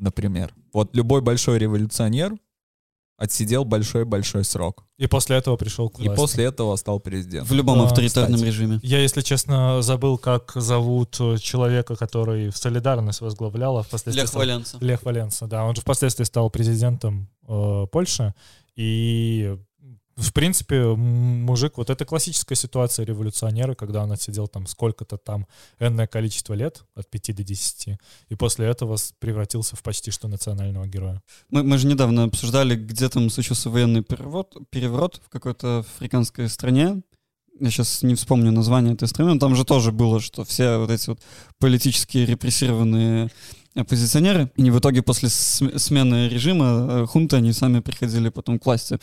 Например. Вот любой большой революционер отсидел большой-большой срок. И после этого пришел к власти. И после этого стал президентом. В любом авторитарном режиме. Я, если честно, забыл, как зовут человека, который в «Солидарность» возглавлял. Лех Валенса, да. Он же впоследствии стал президентом Польши. И, в принципе, мужик... Вот это классическая ситуация революционера, когда он отсидел там сколько-то там энное количество лет, от 5 до 10, и после этого превратился в почти что национального героя. Мы же недавно обсуждали, где там случился военный переворот в какой-то африканской стране. Я сейчас не вспомню название этой страны, но там же тоже было, что все вот эти вот политически репрессированные оппозиционеры, и в итоге после смены режима хунты, они сами приходили потом к власти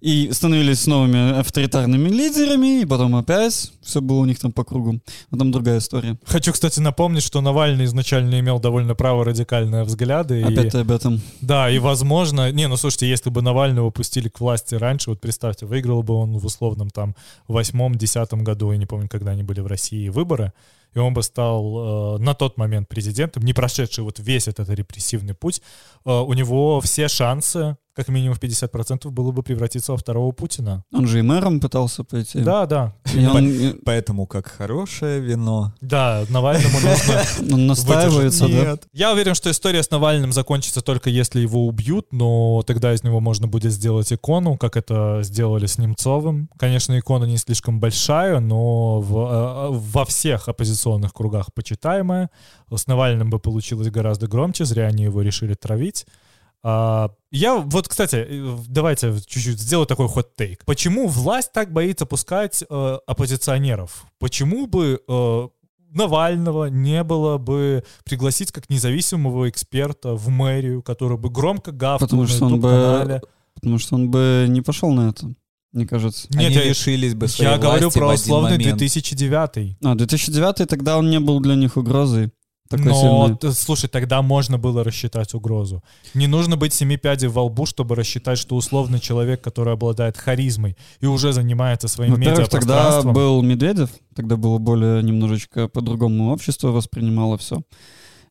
и становились новыми авторитарными лидерами, и потом опять все было у них там по кругу. Но там другая история. Хочу, кстати, напомнить, что Навальный изначально имел довольно праворадикальные взгляды. Опять об этом. Да, и возможно... Слушайте, если бы Навального пустили к власти раньше, вот представьте, выиграл бы он в условном там 2008-2010 году, я не помню, когда они были в России, выборы, и он бы стал на тот момент президентом, не прошедший вот весь этот репрессивный путь, у него все шансы как минимум в 50% было бы превратиться во второго Путина. Он же и мэром пытался пойти. Да, да. Поэтому как хорошее вино. Да, Навальному нужно... Он настаивается, да? Я уверен, что история с Навальным закончится только если его убьют, но тогда из него можно будет сделать икону, как это сделали с Немцовым. Конечно, икона не слишком большая, но во всех оппозиционных кругах почитаемая. С Навальным бы получилось гораздо громче, зря они его решили травить. Я вот, кстати, давайте чуть-чуть сделаю такой хот-тейк. Почему власть так боится пускать оппозиционеров? Почему бы Навального не было бы пригласить как независимого эксперта в мэрию, который бы громко гавкнул на YouTube-канале? Потому что он бы не пошел на это. Мне кажется. Нет, они решились бы своей власти в один момент. Я говорю про условный 2009. 2009 тогда он не был для них угрозой. Но, слушай, тогда можно было рассчитать угрозу. Не нужно быть семи пядей во лбу, чтобы рассчитать, что условный человек, который обладает харизмой и уже занимается своим медиапространством... Тогда был Медведев, тогда было более немножечко по-другому общество воспринимало все.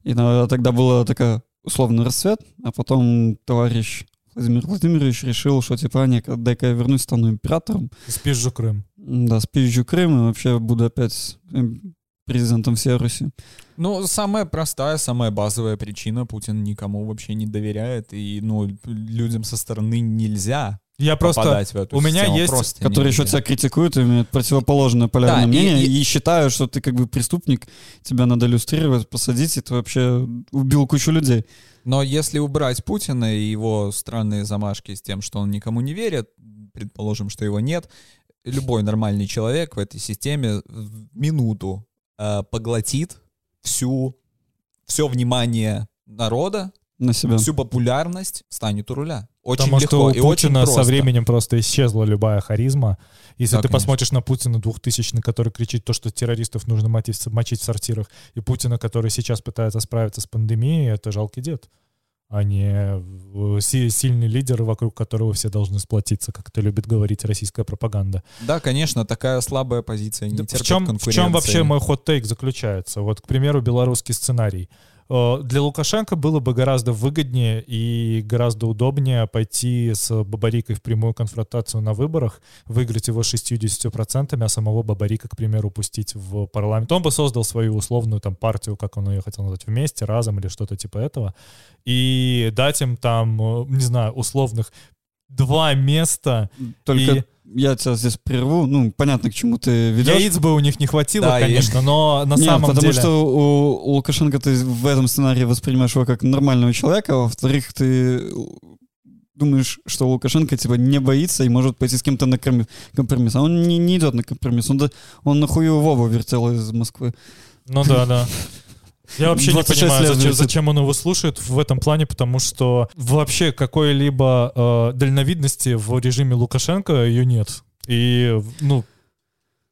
И тогда была такая условный расцвет, а потом товарищ Владимир Владимирович решил, что типа, не, дай-ка я вернусь, стану императором. Спизжу Крым. Да, спизжу Крым, и вообще буду опять... президентом всей Руси. Ну, самая простая, самая базовая причина. Путин никому вообще не доверяет, и, людям со стороны нельзя попадать в эту систему. У меня есть... Которые еще тебя критикуют, имеют противоположное полярное мнение, и считают, что ты как бы преступник, тебя надо иллюстрировать, посадить, и ты вообще убил кучу людей. Но если убрать Путина и его странные замашки с тем, что он никому не верит, предположим, что его нет, любой нормальный человек в этой системе в минуту поглотит все внимание народа, на себя. Всю популярность станет у руля. Очень потому легко что у Путина со временем просто исчезла любая харизма. Если ты посмотришь на Путина 2000-х, который кричит то, что террористов нужно мочить в сортирах, и Путина, который сейчас пытается справиться с пандемией, это жалкий дед, а не сильный лидер, вокруг которого все должны сплотиться, как это любит говорить российская пропаганда. Да, конечно, такая слабая позиция не терпит конкуренции. В чем вообще мой хот-тейк заключается? Вот, к примеру, белорусский сценарий. Для Лукашенко было бы гораздо выгоднее и гораздо удобнее пойти с Бабарикой в прямую конфронтацию на выборах, выиграть его 60%, а самого Бабарика, к примеру, пустить в парламент. Он бы создал свою условную там партию, как он ее хотел назвать, вместе, разом или что-то типа этого, и дать им там, не знаю, условных 2 места. Только... Я тебя здесь прерву. Понятно, к чему ты ведешь. Яиц бы у них не хватило, да, конечно, но на самом деле... Потому что у Лукашенко ты в этом сценарии воспринимаешь его как нормального человека, а во-вторых, ты думаешь, что Лукашенко тебя не боится и может пойти с кем-то на компромисс. А он не идет на компромисс. Он нахуй в оба вертел из Москвы. Да. Я вообще не понимаю, зачем он его слушает в этом плане, потому что вообще какой-либо дальновидности в режиме Лукашенко ее нет. И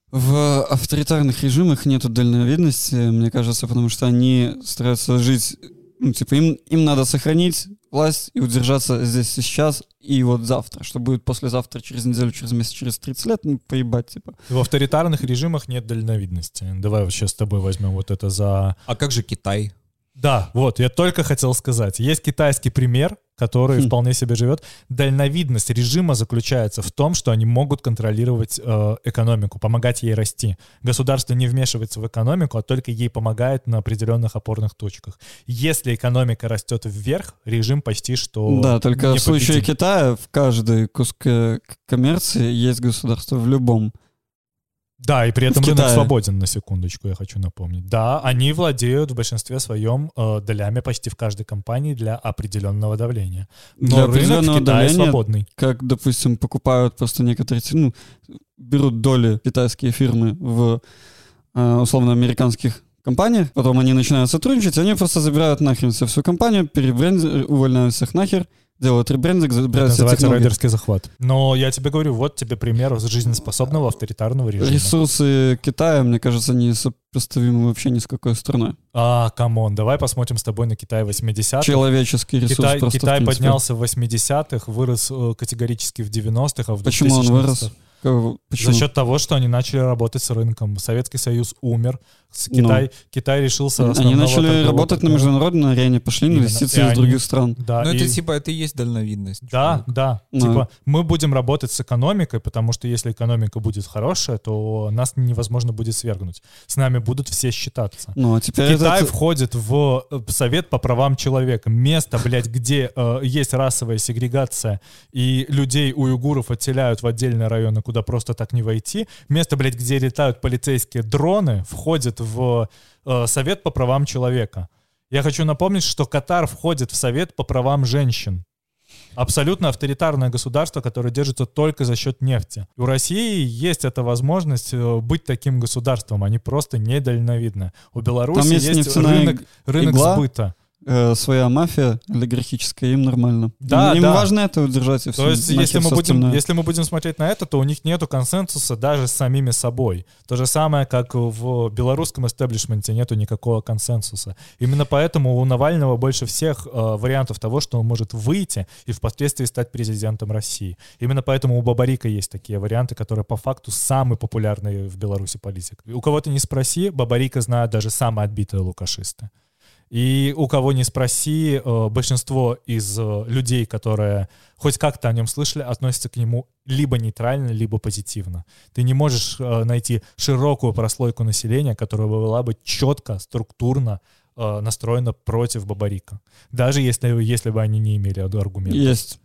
В авторитарных режимах нету дальновидности, мне кажется, потому что они стараются жить... им надо сохранить власть и удержаться здесь и сейчас, и вот завтра. Что будет послезавтра, через неделю, через месяц, через 30 лет, поебать. В авторитарных режимах нет дальновидности. Давай вот сейчас с тобой возьмем вот это за... А как же Китай? Да, вот, я только хотел сказать. Есть китайский пример, который вполне себе живет. Дальновидность режима заключается в том, что они могут контролировать экономику, помогать ей расти. Государство не вмешивается в экономику, а только ей помогает на определенных опорных точках. Если экономика растет вверх, режим почти что... Да, только в случае Китая в каждой куске коммерции есть государство в любом. Да, и при этом рынок свободен, на секундочку, я хочу напомнить. Да, они владеют в большинстве своем долями почти в каждой компании для определенного давления. Но рынок в Китае свободный. Как, допустим, покупают просто некоторые... берут доли китайские фирмы в условно-американских компаниях, потом они начинают сотрудничать, они просто забирают нахрен всю компанию, увольняют всех нахер, делают ребрендинг, забирают все технологии. Это называется рейдерский захват. Но я тебе говорю, вот тебе пример жизнеспособного авторитарного режима. Ресурсы Китая, мне кажется, не сопоставимы вообще ни с какой страной. Камон, давай посмотрим с тобой на Китай 80-х. Человеческий ресурс Китай поднялся в 80-х, вырос категорически в 90-х, а в 2000-х. Почему он вырос? Почему? За счет того, что они начали работать с рынком. Советский Союз умер, Китай решился... Они начали работать на международной арене, пошли инвестиции из других стран. Да, ну это типа, это и есть дальновидность. Да, да, да. Типа мы будем работать с экономикой, потому что если экономика будет хорошая, то нас невозможно будет свергнуть. С нами будут все считаться. Ну, а теперь Китай входит в Совет по правам человека. Место, блядь, где есть расовая сегрегация и людей уйгуров отселяют в отдельные районы, куда просто так не войти. Место, блядь, где летают полицейские дроны, входит в Совет по правам человека. Я хочу напомнить, что Катар входит в Совет по правам женщин. Абсолютно авторитарное государство, которое держится только за счет нефти. У России есть эта возможность быть таким государством, они просто недальновидны. У Беларуси есть рынок сбыта. Своя мафия олигархическая, им нормально. Да, им важно это удержать и все. То есть, если мы будем смотреть на это, то у них нету консенсуса даже с самими собой. То же самое, как в белорусском истеблишменте нету никакого консенсуса. Именно поэтому у Навального больше всех вариантов того, что он может выйти и впоследствии стать президентом России. Именно поэтому у Бабарика есть такие варианты, которые по факту самые популярные в Беларуси политик. У кого ты не спроси, Бабарика знают даже самые отбитые лукашисты. И у кого не спроси, большинство из людей, которые хоть как-то о нем слышали, относятся к нему либо нейтрально, либо позитивно. Ты не можешь найти широкую прослойку населения, которая была бы четко, структурно настроена против Бабарика. Даже если бы они не имели аргументов. Есть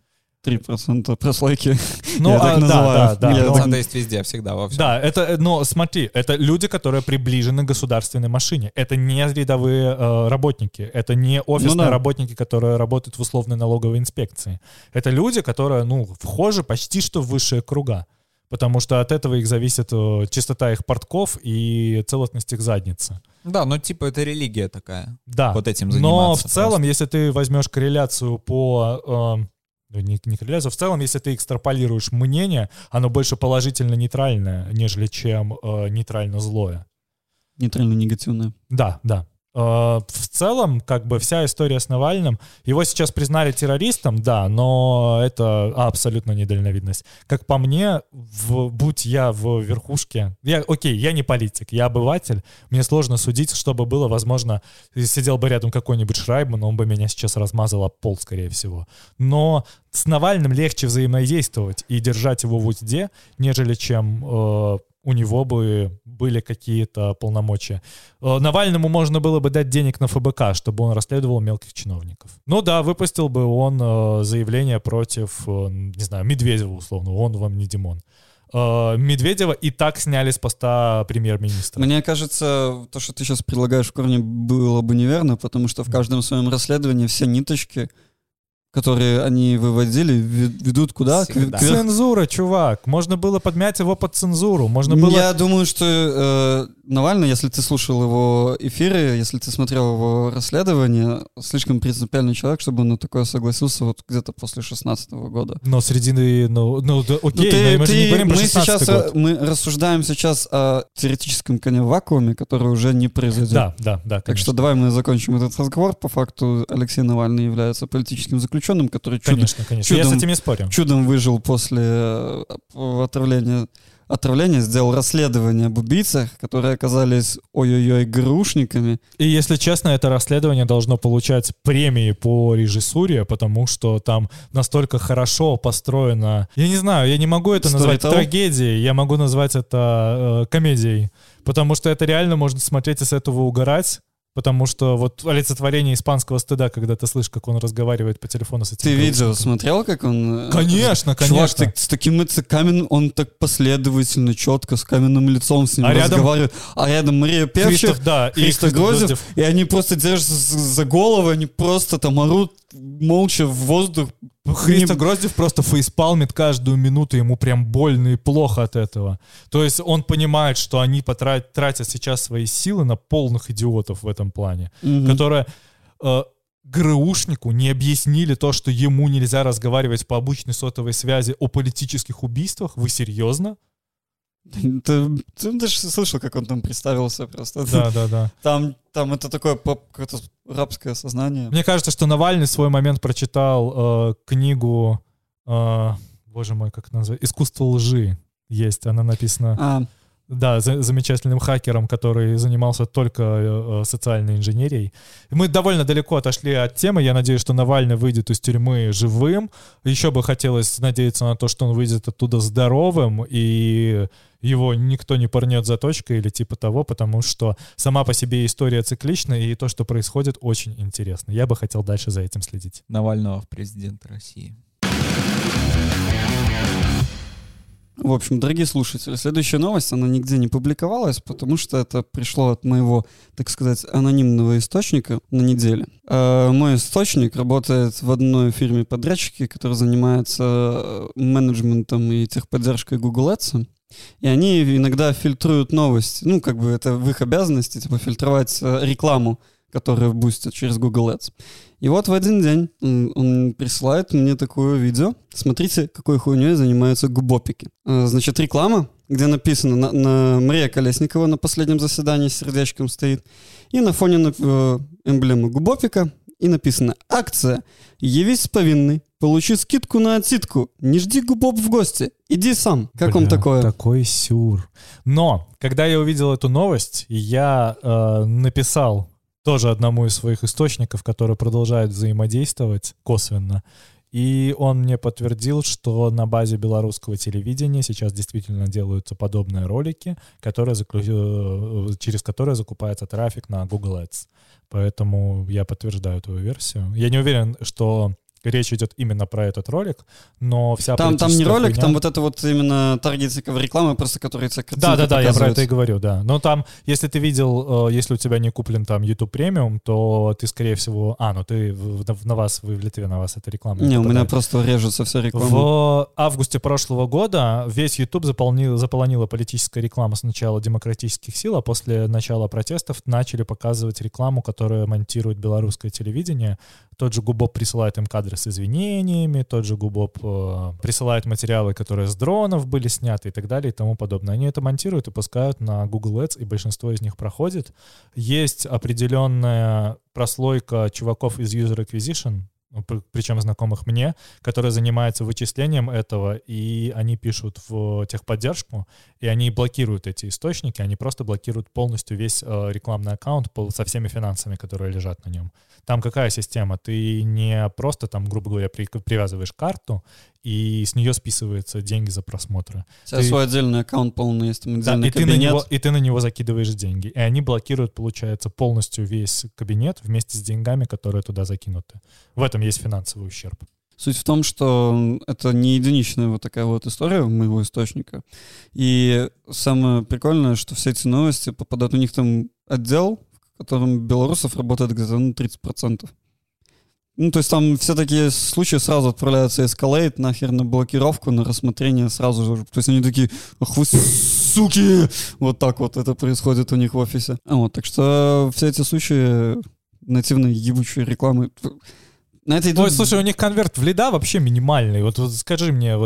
3% прослойки. Ну, я так называю. Да, да, да. Есть везде, всегда, во всем. Да, это, но смотри, это люди, которые приближены к государственной машине. Это не рядовые работники, это не офисные работники, которые работают в условной налоговой инспекции. Это люди, которые, вхожи почти что в высшие круга, потому что от этого их зависит чистота их портков и целостность их задницы. Да, это религия такая. Да. Вот этим заниматься. Но в целом, если ты возьмешь корреляцию по... в целом, если ты экстраполируешь мнение, оно больше положительно-нейтральное, нежели чем нейтрально-злое. Нейтрально-негативное. Да, да. В целом, вся история с Навальным, его сейчас признали террористом, да, но это абсолютно недальновидность. Как по мне, будь я в верхушке, я не политик, я обыватель, мне сложно судить, что бы было, возможно, сидел бы рядом какой-нибудь Шрайбман, он бы меня сейчас размазал об пол, скорее всего. Но с Навальным легче взаимодействовать и держать его в узде, нежели чем... у него бы были какие-то полномочия. Навальному можно было бы дать денег на ФБК, чтобы он расследовал мелких чиновников. Ну да, выпустил бы он заявление против, не знаю, Медведева условно, он вам не Димон. Медведева и так сняли с поста премьер-министра. Мне кажется, то, что ты сейчас предлагаешь, в корне было бы неверно, потому что в каждом своем расследовании все ниточки, которые они выводили, ведут куда? Цензура, чувак. Можно было подмять его под цензуру. Я думаю, что Навальный, если ты слушал его эфиры, если ты смотрел его расследование, слишком принципиальный человек, чтобы он на такое согласился вот где-то после 16-го года. Но среди... Мы рассуждаем сейчас о теоретическом вакууме, который уже не произойдет. Да, так что давай мы закончим этот разговор. По факту Алексей Навальный является политическим заключенным, который конечно. Я с этим не спорю. Чудом выжил после отравления, сделал расследование об убийцах, которые оказались ГРУшниками. И если честно, это расследование должно получать премии по режиссуре, потому что там настолько хорошо построено... Я не знаю, я не могу это назвать трагедией, я могу назвать это комедией, потому что это реально можно смотреть и с этого угорать. Потому что олицетворение испанского стыда, когда ты слышишь, как он разговаривает по телефону с этим... Ты видео смотрел, как он... Конечно. Чувак, с таким каменным... Он так последовательно, четко, с каменным лицом с ним разговаривает. А рядом Мария Певчих, Христо Грозев. И они просто держатся за голову, они просто там орут молча в воздух. Христо Гроздев просто фейспалмит каждую минуту, ему прям больно и плохо от этого. То есть он понимает, что они тратят сейчас свои силы на полных идиотов в этом плане, которые ГРУшнику не объяснили то, что ему нельзя разговаривать по обычной сотовой связи о политических убийствах. Вы серьезно? Ты же слышал, как он там представился просто. Да. Там это такое какое-то рабское сознание. Мне кажется, что Навальный в свой момент прочитал книгу, боже мой, как называется, «Искусство лжи». есть, она написана... Да, замечательным хакером, который занимался только социальной инженерией. Мы довольно далеко отошли от темы. Я надеюсь, что Навальный выйдет из тюрьмы живым. Еще бы хотелось надеяться на то, что он выйдет оттуда здоровым, и его никто не пырнет заточкой или типа того, потому что сама по себе история циклична, и то, что происходит, очень интересно. Я бы хотел дальше за этим следить. Навального в президент России. В общем, дорогие слушатели, следующая новость, она нигде не публиковалась, потому что это пришло от моего, так сказать, анонимного источника на неделе. Мой источник работает в одной фирме-подрядчике, которая занимается менеджментом и техподдержкой Google Ads, и они иногда фильтруют новости, ну, как бы это в их обязанности, типа, фильтровать рекламу, которую бустят через Google Ads. И вот в один день он присылает мне такое видео. Смотрите, какой хуйней занимаются губопики. Значит, реклама, где написано на Мария Колесникова на последнем заседании с сердечком стоит, и на фоне эмблемы губопика, и написано «Акция! Явись с повинной! Получи скидку на отсидку! Не жди губоп в гости! Иди сам!» Как вам такое? Такой сюр. Но, когда я увидел эту новость, я написал тоже одному из своих источников, который продолжает взаимодействовать косвенно. И он мне подтвердил, что на базе белорусского телевидения сейчас действительно делаются подобные ролики, через которые закупается трафик на Google Ads. Поэтому я подтверждаю твою версию. Я не уверен, что речь идет именно про этот ролик, но вся там не ролик, хуйня... там вот это вот именно таргетинговая реклама, просто которая тебе картинка показывает. Да, я про это и говорю, да. Но там, если ты видел, если у тебя не куплен там YouTube премиум, то ты, скорее всего... Вы в Литве, на вас эта реклама. Не, у меня просто режется вся реклама. В августе прошлого года весь YouTube заполонила политическая реклама сначала демократических сил, а после начала протестов начали показывать рекламу, которую монтирует белорусское телевидение. Тот же Губоп присылает им кадры с извинениями, тот же Губоп присылает материалы, которые с дронов были сняты и так далее и тому подобное. Они это монтируют и пускают на Google Ads, и большинство из них проходит. Есть определенная прослойка чуваков из User Acquisition, причем знакомых мне, которые занимаются вычислением этого, и они пишут в техподдержку, и они блокируют эти источники, они просто блокируют полностью весь рекламный аккаунт со всеми финансами, которые лежат на нем. Там какая система? Ты не просто там, грубо говоря, привязываешь карту, и с нее списываются деньги за просмотры. Сейчас свой отдельный аккаунт полный есть, там отдельный кабинет. И ты на него закидываешь деньги. И они блокируют, получается, полностью весь кабинет вместе с деньгами, которые туда закинуты. В этом есть финансовый ущерб. Суть в том, что это не единичная вот такая вот история моего источника. И самое прикольное, что все эти новости попадают, у них там отдел, в котором белорусов работает где-то 30%. Ну, то есть там все такие случаи сразу отправляются эскалейт, нахер на блокировку, на рассмотрение сразу же. То есть они такие, ах вы суки! Вот так вот это происходит у них в офисе. Вот, так что все эти случаи нативной ебучей рекламы... Ой, слушай, у них конверт в лида вообще минимальный. Вот скажи мне,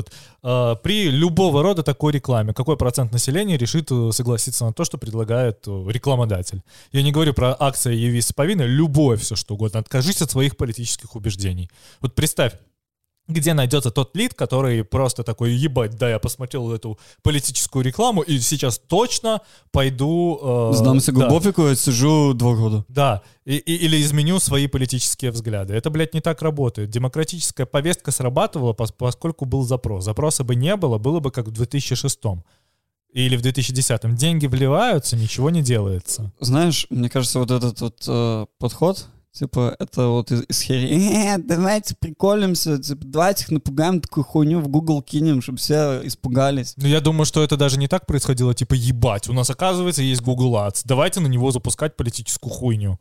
при любого рода такой рекламе, какой процент населения решит согласиться на то, что предлагает рекламодатель? Я не говорю про акции «Явись с повинной», любое все что угодно. Откажись от своих политических убеждений. Вот представь, где найдется тот лид, который просто такой, ебать, да, я посмотрел эту политическую рекламу и сейчас точно пойду... Сдамся губопику, да. Я сижу 2 года. Да, или изменю свои политические взгляды. Это, блядь, не так работает. Демократическая повестка срабатывала, поскольку был запрос. Запроса бы не было, было бы как в 2006-м. Или в 2010-м. Деньги вливаются, ничего не делается. Знаешь, мне кажется, вот этот вот подход... Типа, это вот из херии. Давайте приколимся, типа, давайте их напугаем, такую хуйню в Google кинем, чтобы все испугались. Ну, я думаю, что это даже не так происходило, типа, ебать, у нас, оказывается, есть Google Ads, давайте на него запускать политическую хуйню.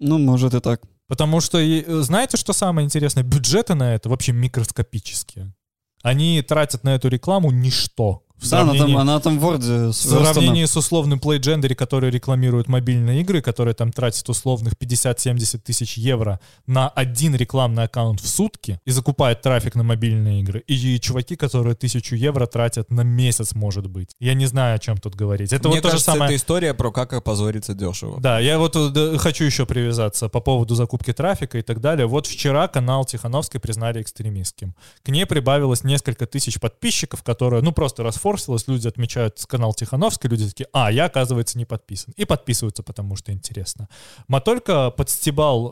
Ну, может и так. Потому что, знаете, что самое интересное? Бюджеты на это вообще микроскопические. Они тратят на эту рекламу ничто. Да, она там в Word. В сравнении с условным PlayGender, который рекламирует мобильные игры, которые там тратят условных 50-70 тысяч евро на один рекламный аккаунт в сутки и закупает трафик на мобильные игры. И чуваки, которые 1000 евро тратят на месяц, может быть. Я не знаю, о чем тут говорить. Это мне вот кажется, то же самое... это история про как опозориться дешево. Да, я вот хочу еще привязаться по поводу закупки трафика и так далее. Вот вчера канал Тихановской признали экстремистским. К ней прибавилось несколько тысяч подписчиков, которые, ну, просто расформировали форсилось, люди отмечают канал Тихановской, люди такие, а, я, оказывается, не подписан. И подписываются, потому что интересно. Матолька подстебал,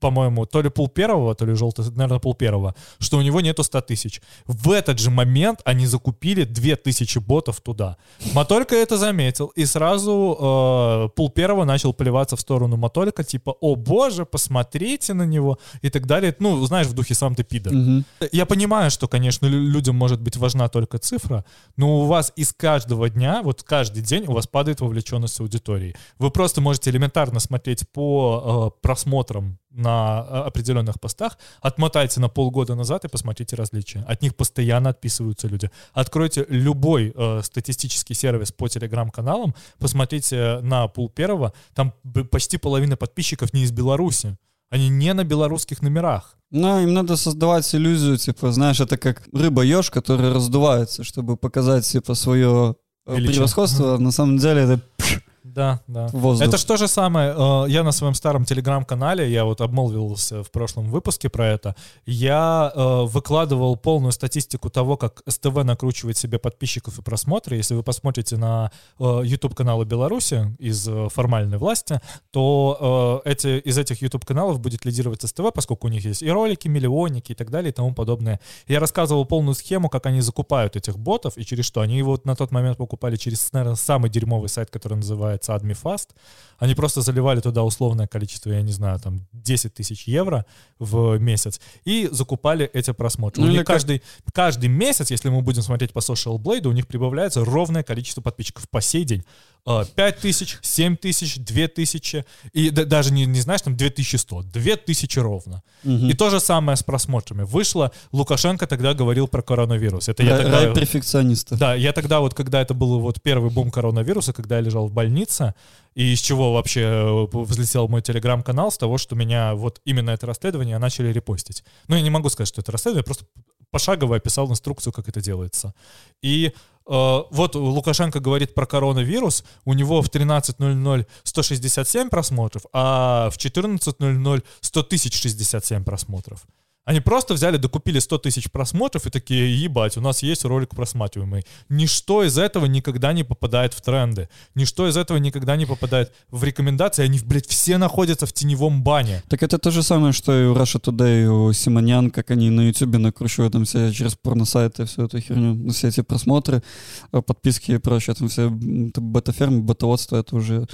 по-моему, то ли пол первого, то ли желтый, наверное, пол первого, что у него нету 100 тысяч. В этот же момент они закупили 2000 ботов туда. Матолька это заметил, и сразу пол первого начал плеваться в сторону Матолька, типа, о боже, посмотрите на него, и так далее. Ну, знаешь, в духе сам ты пидор. Угу. Я понимаю, что, конечно, людям может быть важна только цифра, но у вас из каждого дня, вот каждый день у вас падает вовлеченность аудитории. Вы просто можете элементарно смотреть по просмотрам на определенных постах, отмотайте на полгода назад и посмотрите различия. От них постоянно отписываются люди. Откройте любой статистический сервис по телеграм-каналам, посмотрите на пул первого, там почти половина подписчиков не из Беларуси. Они не на белорусских номерах. Ну, им надо создавать иллюзию, типа, знаешь, это как рыба-еж, которая раздувается, чтобы показать, типа, свое превосходство. На самом деле это... Да, да. Воздух. Это же то же самое. Я на своем старом телеграм-канале, я вот обмолвился в прошлом выпуске про это, я выкладывал полную статистику того, как СТВ накручивает себе подписчиков и просмотры. Если вы посмотрите на YouTube-каналы Беларуси из формальной власти, то из этих YouTube-каналов будет лидировать СТВ, поскольку у них есть и ролики, миллионники и так далее и тому подобное. Я рассказывал полную схему, как они закупают этих ботов и через что. Они его на тот момент покупали через, наверное, самый дерьмовый сайт, который называется AdmiFast. Они просто заливали туда условное количество, я не знаю, там 10 тысяч евро в месяц и закупали эти просмотры. Ну, у них каждый месяц, если мы будем смотреть по Social Blade, у них прибавляется ровное количество подписчиков по сей день. 5 тысяч, 7 тысяч, 2 тысячи, и даже не знаешь, там 2100, 2000 ровно. Угу. И то же самое с просмотрами. Вышло, Лукашенко тогда говорил про коронавирус. Это я тогда... перфекционистов. Да, я тогда вот, когда это был вот первый бум коронавируса, когда я лежал в больнице, и из чего вообще взлетел мой телеграм-канал, с того, что меня вот именно это расследование начали репостить. Ну, я не могу сказать, что это расследование, просто пошагово описал инструкцию, как это делается. И вот Лукашенко говорит про коронавирус, у него в 13:00 167 просмотров, а в 14:00 100 067 просмотров. Они просто взяли, докупили 100 тысяч просмотров и такие, ебать, у нас есть ролик просматриваемый. Ничто из этого никогда не попадает в тренды. Ничто из этого никогда не попадает в рекомендации. Они, блядь, все находятся в теневом бане. Так это то же самое, что и у Russia Today, и у Симонян, как они на Ютубе накручивают там все через порносайты, всю эту херню, все эти просмотры, подписки и прочее. Там все бета-фермы, бета-отство, это уже...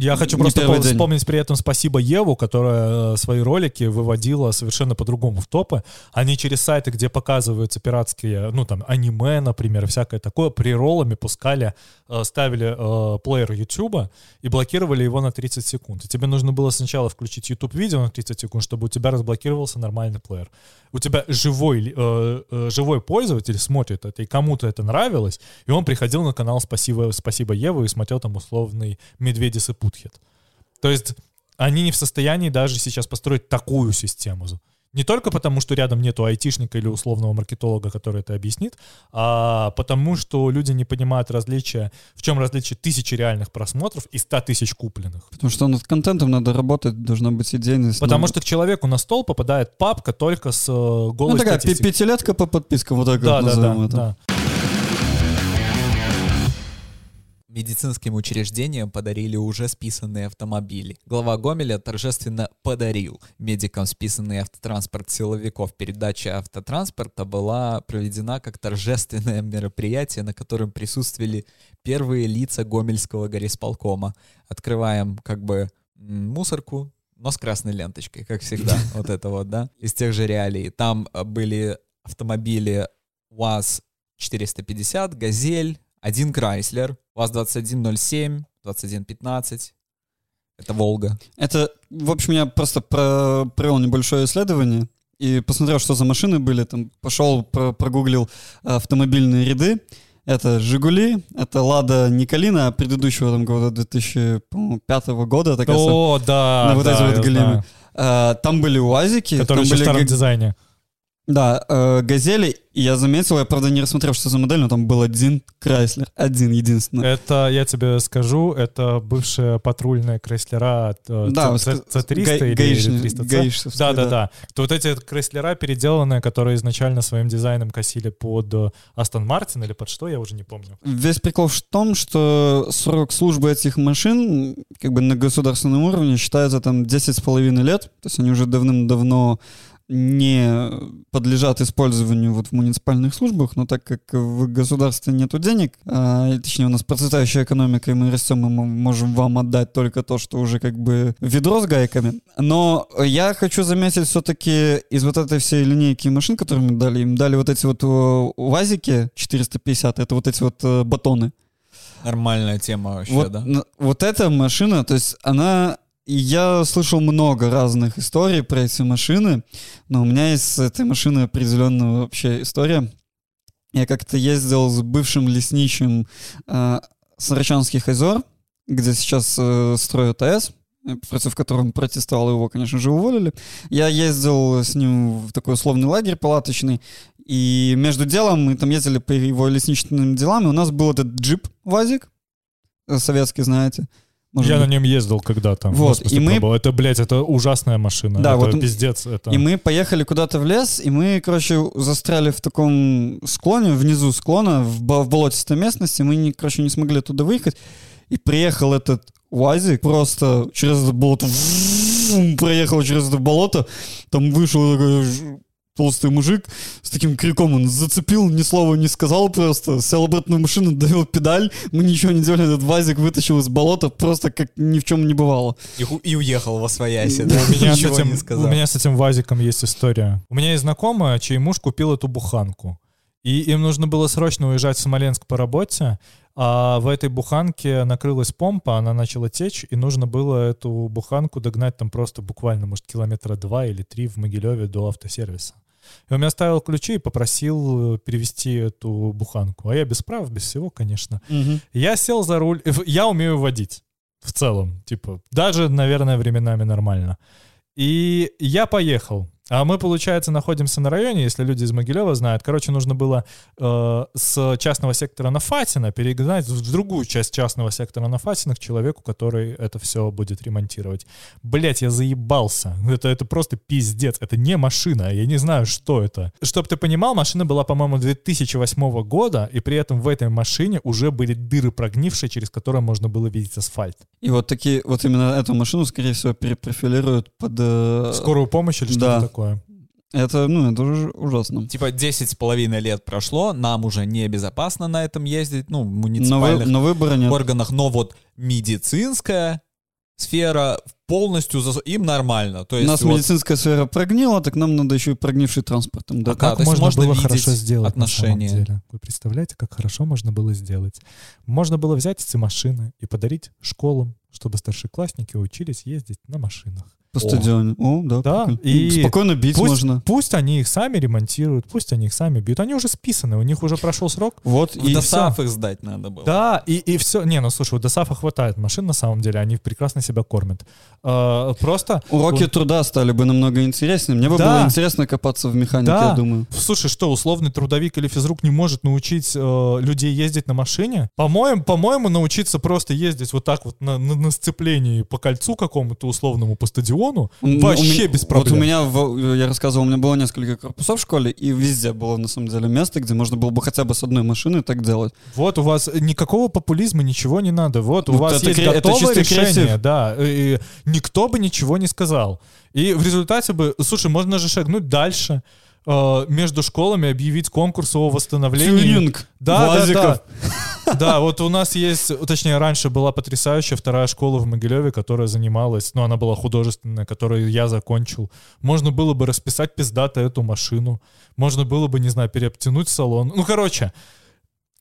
Я хочу просто вспомнить при этом спасибо Еву, которая свои ролики выводила совершенно по-другому в топы. Они через сайты, где показываются пиратские, ну там, аниме, например, всякое такое, прероллами пускали, ставили плеер Ютуба и блокировали его на 30 секунд. И тебе нужно было сначала включить YouTube-видео на 30 секунд, чтобы у тебя разблокировался нормальный плеер. У тебя живой пользователь смотрит это, и кому-то это нравилось, и он приходил на канал «Спасибо Еву» и смотрел там условный «Медведев и Путин». То есть они не в состоянии даже сейчас построить такую систему. Не только потому, что рядом нету айтишника или условного маркетолога, который это объяснит, а потому, что люди не понимают различия, в чем различие тысячи реальных просмотров и 100 тысяч купленных. Потому что над контентом надо работать, должна быть идейность. Потому что к человеку на стол попадает папка только с голой статистикой. Такая пятилетка по подпискам, вот так да, вот назовем да, это. Да. Медицинским учреждениям подарили уже списанные автомобили. Глава Гомеля торжественно подарил медикам списанный автотранспорт силовиков. Передача автотранспорта была проведена как торжественное мероприятие, на котором присутствовали первые лица Гомельского горисполкома. Открываем как бы мусорку, но с красной ленточкой, как всегда. Вот это вот, да? Из тех же реалий. Там были автомобили УАЗ-450, «Газель», один Крайслер, УАЗ-2107, 2115. Это «Волга». Это, в общем, я просто провел небольшое исследование и посмотрел, что за машины были. Там пошел, прогуглил автомобильные ряды. Это «Жигули», это «Лада» не «Калина», а предыдущего там года, 2005 года. Так о, да, на вот да, эти вот галимы. Там были «УАЗики». Которые еще в старом дизайне. Да, «Газели», я заметил, я, правда, не рассмотрел, что за модель, но там был один «Крайслер», один, единственный. Это, я тебе скажу, это бывшая патрульная «Крайслера» C300 или 300C. Да-да-да. Вот эти «Крайслера» переделанные, которые изначально своим дизайном косили под «Астон Мартин» или под что, я уже не помню. Весь прикол в том, что срок службы этих машин как бы на государственном уровне считается там 10,5 лет, то есть они уже давным-давно не подлежат использованию вот в муниципальных службах, но так как в государстве нету денег, точнее у нас процветающая экономика, и мы растем, и мы можем вам отдать только то, что уже как бы ведро с гайками. Но я хочу заметить все-таки из вот этой всей линейки машин, которые им дали вот эти вот УАЗики 450, это вот эти вот батоны. Нормальная тема вообще, вот, да? Вот эта машина, то есть она... Я слышал много разных историй про эти машины, но у меня есть с этой машины определенная вообще история. Я как-то ездил с бывшим лесничим Сарачанских озер, где сейчас строят АЭС, против которого протестовал, его, конечно же, уволили. Я ездил с ним в такой условный лагерь палаточный, и между делом мы там ездили по его лесничным делам, и у нас был этот джип-вазик, советский, знаете. Я на нем ездил когда-то. Вот, и мы... Это, блядь, это ужасная машина. Да, это вот... пиздец. Это... И мы поехали куда-то в лес, и мы, короче, застряли в таком склоне, внизу склона, в болотистой местности. Мы, не смогли оттуда выехать. И приехал этот УАЗик, просто через это болото... Проехал через это болото. Там вышел такой... толстый мужик с таким криком, он зацепил, ни слова не сказал просто, сел обратно в машину, давил педаль, мы ничего не делали, этот ВАЗик вытащил из болота, просто как ни в чем не бывало. И уехал во свояси, да? У меня с этим ВАЗиком есть история. У меня есть знакомая, чей муж купил эту буханку, и им нужно было срочно уезжать в Смоленск по работе, а в этой буханке накрылась помпа, она начала течь, и нужно было эту буханку догнать там просто буквально, может, 2 или 3 километра в Могилеве до автосервиса. И он мне оставил ключи и попросил перевезти эту буханку. А я без прав, без всего, конечно. Угу. Я сел за руль. Я умею водить в целом. Типа, даже, наверное, временами нормально. И я поехал. А мы, получается, находимся на районе, если люди из Могилева знают. Короче, нужно было с частного сектора на Фатино перегнать в другую часть частного сектора на Фатино к человеку, который это все будет ремонтировать. Блять, я заебался. Это просто пиздец. Это не машина. Я не знаю, что это. Чтоб ты понимал, машина была, по-моему, 2008 года, и при этом в этой машине уже были дыры прогнившие, через которые можно было видеть асфальт. И вот такие, вот именно эту машину, скорее всего, перепрофилируют под... скорую помощь или что-то такое. Это, это уже ужасно. Типа 10,5 лет прошло, нам уже небезопасно на этом ездить, в муниципальных органах, но вот медицинская сфера полностью, им нормально. То есть у нас медицинская сфера прогнила, так нам надо еще и прогнивший транспорт. Да. А как можно было хорошо сделать отношения? На самом деле? Вы представляете, как хорошо можно было сделать? Можно было взять эти машины и подарить школам, чтобы старшеклассники учились ездить на машинах. По стадиону. Да. И спокойно бить можно. Пусть они их сами ремонтируют, пусть они их сами бьют. Они уже списаны, у них уже прошел срок. Вот и ДОСАФ их сдать надо было. Да, и все. У ДОСАФа хватает машин, на самом деле. Они прекрасно себя кормят. Просто... Уроки труда стали бы намного интереснее. Мне бы было интересно копаться в механике, я думаю. Слушай, что, условный трудовик или физрук не может научить людей ездить на машине? По-моему, научиться просто ездить вот так вот на сцеплении по кольцу какому-то условному, по стадиону, вообще без проблем. Вот у меня, я рассказывал, у меня было несколько корпусов в школе, и везде было, на самом деле, место, где можно было бы хотя бы с одной машины так делать. Вот у вас никакого популизма, ничего не надо. Вот у вас есть готовое решение. Да, и никто бы ничего не сказал. И в результате бы, слушай, можно же шагнуть дальше, между школами объявить конкурс о восстановлении. Тюнинг УАЗиков. Да, вот у нас есть, точнее, раньше была потрясающая вторая школа в Могилеве, которая занималась, она была художественная, которую я закончил. Можно было бы расписать пиздато эту машину. Можно было бы, не знаю, переобтянуть салон.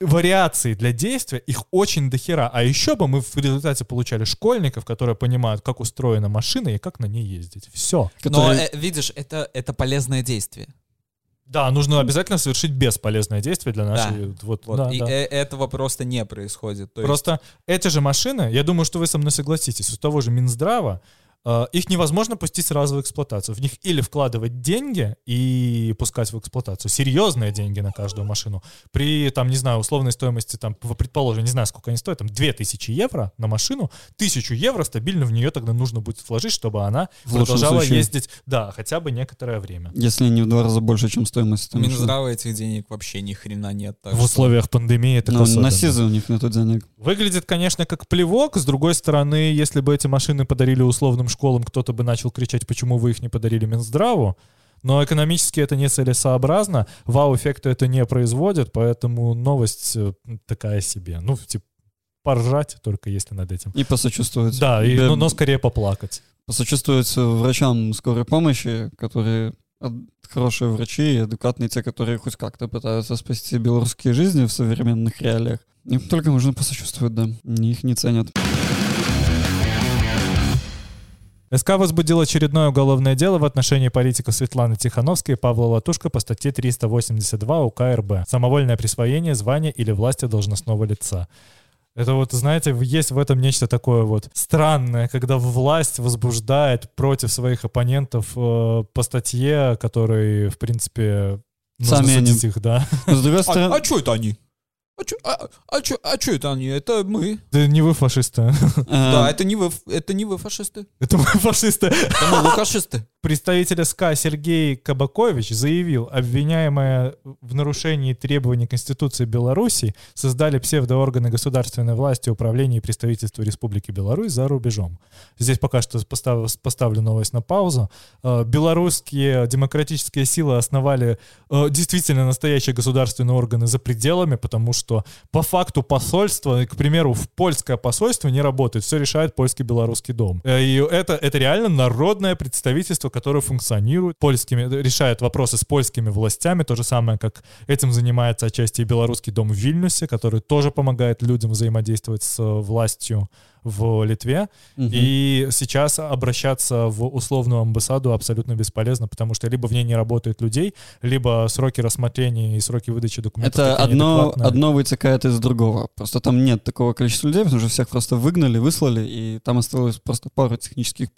Вариации для действия, их очень дохера. А еще бы мы в результате получали школьников, которые понимают, как устроена машина и как на ней ездить. Все. Но, видишь, это полезное действие. Да, нужно обязательно совершить бесполезное действие для нашей... Да. Этого просто не происходит. Просто эти же машины, я думаю, что вы со мной согласитесь, у того же Минздрава их невозможно пустить сразу в эксплуатацию. В них или вкладывать деньги и пускать в эксплуатацию, серьезные деньги на каждую машину, при, там, не знаю, условной стоимости, там, предположим, не знаю, сколько они стоят, там, 2000 евро на машину, 1000 евро стабильно в нее тогда нужно будет вложить, чтобы она продолжала ездить, да, хотя бы некоторое время. Если не в два раза больше, чем стоимость. Минздрава этих денег вообще ни хрена нет. В условиях пандемии это особенно. Насизы у них на тот денег. Выглядит, конечно, как плевок. С другой стороны, если бы эти машины подарили условным школам, кто-то бы начал кричать, почему вы их не подарили Минздраву. Но экономически это нецелесообразно, вау-эффекта это не производит, поэтому новость такая себе. Ну, типа, поржать только если над этим. И посочувствовать. Да, и, да, но скорее поплакать. Посочувствовать врачам скорой помощи, которые... хорошие врачи, адекватные, те, которые хоть как-то пытаются спасти белорусские жизни в современных реалиях. Им только нужно посочувствовать, да. Их не ценят. СК возбудил очередное уголовное дело в отношении политиков Светланы Тихановской и Павла Латушко по статье 382 УК РБ «Самовольное присвоение звания или власти должностного лица». Это вот, знаете, есть в этом нечто такое вот странное, когда власть возбуждает против своих оппонентов по статье, которые, в принципе, нужно судить их, да. А что это они? А что это они? Это мы. Да не вы фашисты. Да, это не вы фашисты. Это мы фашисты. Это мы лукашисты. Представитель СК Сергей Кабакович заявил, обвиняемые в нарушении требований Конституции Беларуси создали псевдоорганы государственной власти, управления и представительства Республики Беларусь за рубежом. Здесь пока что поставлю новость на паузу. Белорусские демократические силы основали действительно настоящие государственные органы за пределами, потому что по факту посольство, к примеру, в польское посольство не работает, все решает польский Белорусский дом. И это реально народное представительство, которые функционируют, решают вопросы с польскими властями, то же самое, как этим занимается отчасти и Белорусский дом в Вильнюсе, который тоже помогает людям взаимодействовать с властью в Литве, угу. И сейчас обращаться в условную амбассаду абсолютно бесполезно, потому что либо в ней не работает людей, либо сроки рассмотрения и сроки выдачи документов. Это одно вытекает из другого. Просто там нет такого количества людей, потому что всех просто выгнали, выслали, и там осталось просто пару технических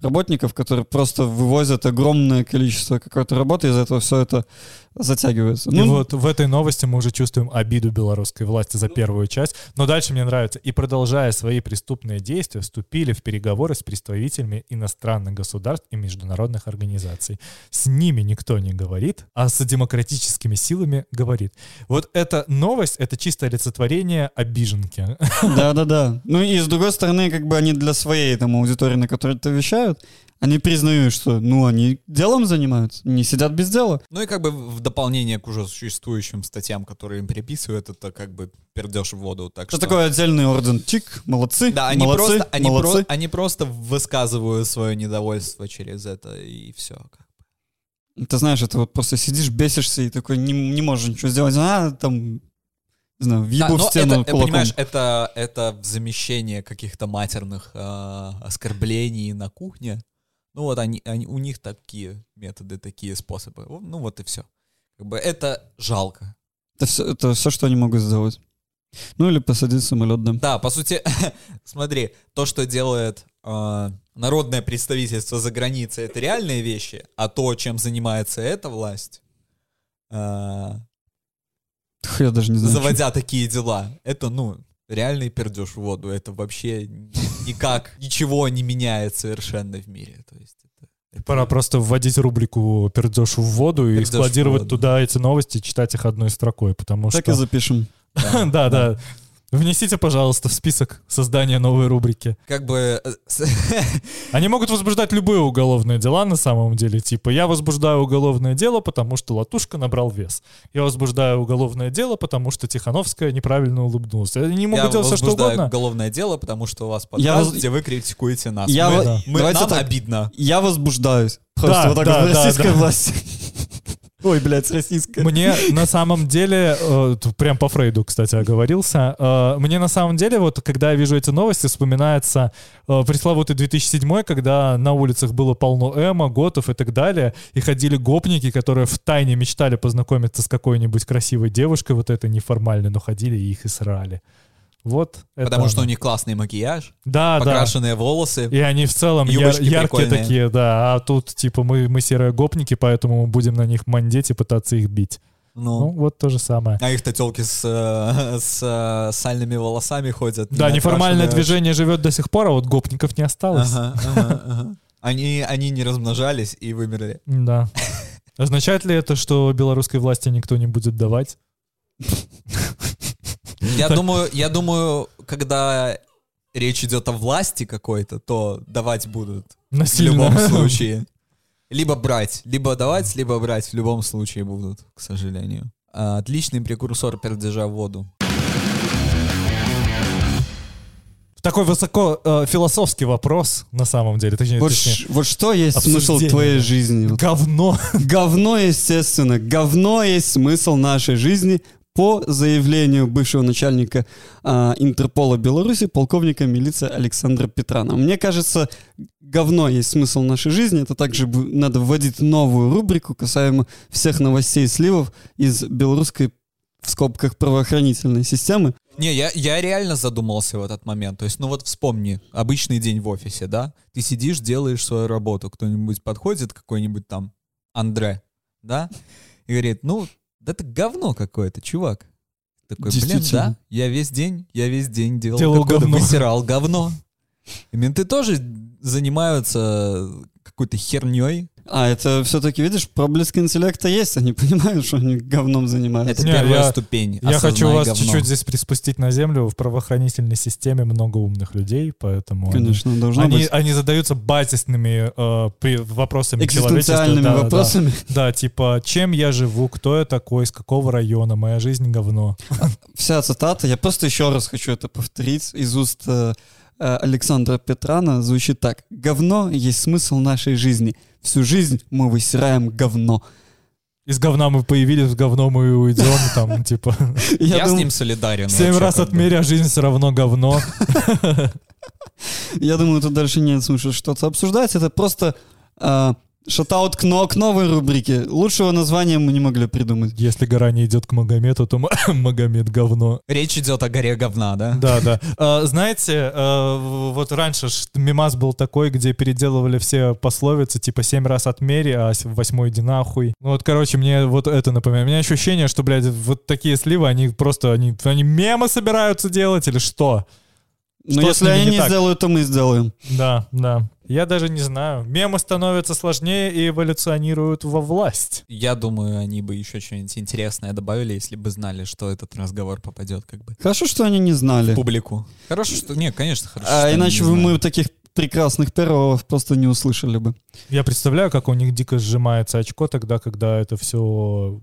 работников, которые просто вывозят огромное количество какой-то работы, из-за этого все это затягивается. И вот в этой новости мы уже чувствуем обиду белорусской власти за первую часть, но дальше мне нравится. И продолжая свои преступные действия, вступили в переговоры с представителями иностранных государств и международных организаций. С ними никто не говорит, а с демократическими силами говорит. Вот эта новость, это чистое олицетворение обиженки. Да-да-да. Ну и с другой стороны, как бы они для своей там аудитории, на которой это вещают, они признают, что, ну, они делом занимаются, не сидят без дела. Ну и как бы в дополнение к уже существующим статьям, которые им приписывают, это как бы пердеж в воду. Так что такое отдельный орден? Чик, молодцы, да, они молодцы, просто, молодцы. Они просто высказывают свое недовольство через это, и все. Ты знаешь, это вот просто сидишь, бесишься, и такой не можешь ничего сделать. А, там... Не знаю, въебу в стену кулаком. Понимаешь, это замещение каких-то матерных оскорблений на кухне. Ну вот они, у них такие методы, такие способы. Ну вот и все. Как бы это жалко. Это все, что они могут сделать. Ну или посадить самолет, да. Да, по сути, смотри, то, что делает народное представительство за границей, это реальные вещи, а то, чем занимается эта власть, я даже не знаю, заводя такие дела, это, ну, реальный пердеж в воду. Это вообще... Никак, ничего не меняет совершенно в мире. То есть это... Пора просто вводить рубрику «Пердёж в воду» и складировать туда эти новости, читать их одной строкой, потому что... Так и запишем. Да. Внесите, пожалуйста, в список создания новой рубрики. Как бы... Они могут возбуждать любые уголовные дела на самом деле. Типа, я возбуждаю уголовное дело, потому что Латушка набрал вес. Я возбуждаю уголовное дело, потому что Тихановская неправильно улыбнулась. Они могут делать все, что угодно. Я возбуждаю уголовное дело, потому что у вас подкаст, где вы критикуете нас. Нам обидно. Я возбуждаюсь. Просто вот так российская власть... Ой, блядь, российская. Мне на самом деле, прям по Фрейду, кстати, оговорился, мне на самом деле, вот когда я вижу эти новости, вспоминается пресловутый 2007, когда на улицах было полно эмо, готов и так далее, и ходили гопники, которые втайне мечтали познакомиться с какой-нибудь красивой девушкой, вот этой неформальной, но ходили и их и срали. Вот потому это... что у них классный макияж, да, покрашенные волосы. И они в целом яркие такие, да. А тут типа мы серые гопники, поэтому будем на них мандеть и пытаться их бить. Ну, вот то же самое. А их-то тёлки с сальными волосами ходят. Да, неформальное движение живет до сих пор, а вот гопников не осталось. Они не размножались и вымерли. Да. Означает ли это, что белорусской власти никто не будет давать? Я думаю, когда речь идет о власти какой-то, то давать будут насильно. В любом случае. Либо брать, либо давать, либо брать в любом случае будут, к сожалению. Отличный прекурсор пердежа в воду. Такой высоко философский вопрос, на самом деле. Точнее, вот что есть обсуждение. Смысл твоей жизни? Говно. Говно, естественно. Говно есть смысл нашей жизни. По заявлению бывшего начальника Интерпола Беларуси, полковника милиции Александра Петрана. Мне кажется, говно есть смысл нашей жизни. Это также надо вводить новую рубрику, касаемо всех новостей и сливов из белорусской, в скобках, правоохранительной системы. Не, я реально задумался в этот момент. То есть, ну вот вспомни, обычный день в офисе, да? Ты сидишь, делаешь свою работу. Кто-нибудь подходит, какой-нибудь там Андре, да? И говорит, ну... Да это говно какое-то, чувак. Такой, блин, да, я весь день делал какое-то, высирал говно. И менты тоже занимаются какой-то херней. А это все-таки, видишь, проблеск интеллекта есть, они понимают, что они говном занимаются. Это первая ступень. Я хочу вас чуть-чуть здесь приспустить на землю. В правоохранительной системе много умных людей, поэтому они задаются базисными вопросами человечества. Экзистенциальными вопросами. Да, типа, чем я живу, кто я такой, из какого района, моя жизнь говно. Вся цитата, я просто еще раз хочу это повторить из уст Александра Петрана, звучит так. «Говно есть смысл нашей жизни. Всю жизнь мы высираем говно». Из говна мы появились, в говно мы уйдем, там, типа... Я с ним солидарен. 7 раз отмеря, жизнь все равно говно. Я думаю, тут дальше нет смысла что-то обсуждать. Это просто... Шатаут к новой рубрике. Лучшего названия мы не могли придумать. Если гора не идет к Магомету, то Магомет говно. Речь идет о горе говна, да? Да. Знаете, вот раньше мемас был такой, где переделывали все пословицы, типа 7 раз отмери, а 8-й иди нахуй. Ну вот, короче, мне вот это напоминает. У меня ощущение, что, блядь, вот такие сливы, они просто, они мемы собираются делать или что? Ну если они не сделают, то мы сделаем. Да. Я даже не знаю. Мемы становятся сложнее и эволюционируют во власть. Я думаю, они бы еще что-нибудь интересное добавили, если бы знали, что этот разговор попадет как бы. Хорошо, что они не знали. В публику. Хорошо, что... Не, конечно, хорошо, что иначе мы таких прекрасных первых просто не услышали бы. Я представляю, как у них дико сжимается очко тогда, когда это все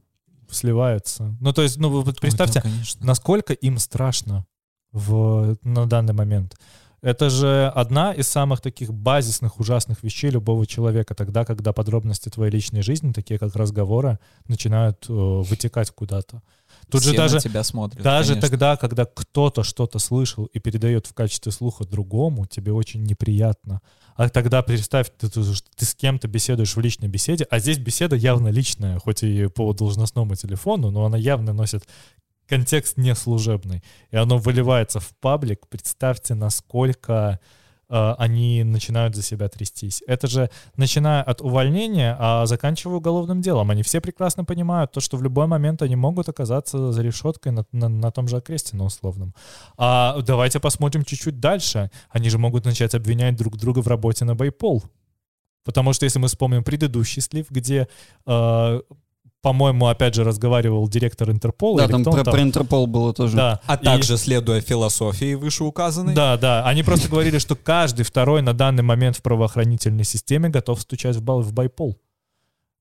сливается. Ну, то есть, ну, вот представьте, насколько им страшно на данный момент. Это же одна из самых таких базисных, ужасных вещей любого человека. Тогда, когда подробности твоей личной жизни, такие как разговоры, начинают вытекать куда-то. Тут все же даже, на тебя смотрят, даже тогда, когда кто-то что-то слышал и передает в качестве слуха другому, тебе очень неприятно. А тогда представь, ты с кем-то беседуешь в личной беседе, а здесь беседа явно личная, хоть и по должностному телефону, но она явно носит... контекст не служебный, и оно выливается в паблик. Представьте, насколько они начинают за себя трястись. Это же, начиная от увольнения, а заканчивая уголовным делом, они все прекрасно понимают то, что в любой момент они могут оказаться за решеткой на том же окресте, на условном. А давайте посмотрим чуть-чуть дальше. Они же могут начать обвинять друг друга в работе на байпол. Потому что, если мы вспомним предыдущий слив, где... по-моему, опять же, разговаривал директор Интерпола. Да, там про Интерпол было тоже. Да. А также, следуя философии вышеуказанной. Да. Они просто говорили, что каждый второй на данный момент в правоохранительной системе готов стучать в байпол.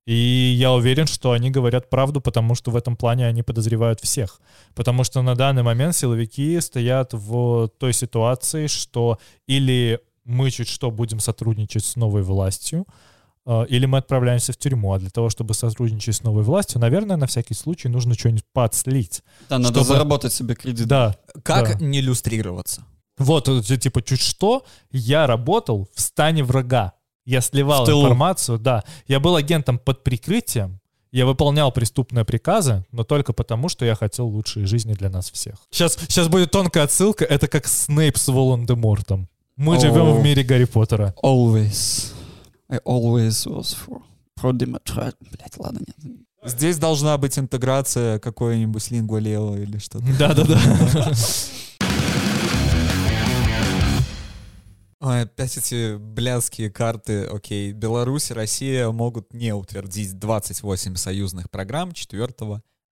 И я уверен, что они говорят правду, потому что в этом плане они подозревают всех. Потому что на данный момент силовики стоят в той ситуации, что или мы чуть что будем сотрудничать с новой властью, или мы отправляемся в тюрьму, а для того, чтобы сотрудничать с новой властью, наверное, на всякий случай нужно что-нибудь подслить. Да, надо заработать себе кредит. Да. Как не иллюстрироваться? Вот, типа, чуть что, я работал в стане врага. Я сливал информацию, да. Я был агентом под прикрытием, Я выполнял преступные приказы, но только потому, что я хотел лучшей жизни для нас всех. Сейчас будет тонкая отсылка. Это как Снейп с Волан-де-Мортом. Мы живем в мире Гарри Поттера. Always. I always was for Democrat. Блять, ладно, нет. Здесь должна быть интеграция какой-нибудь лингва лео или что-то. Да-да-да. Ой, опять эти блядские карты. Окей, Беларусь и Россия могут не утвердить 28 союзных программ 4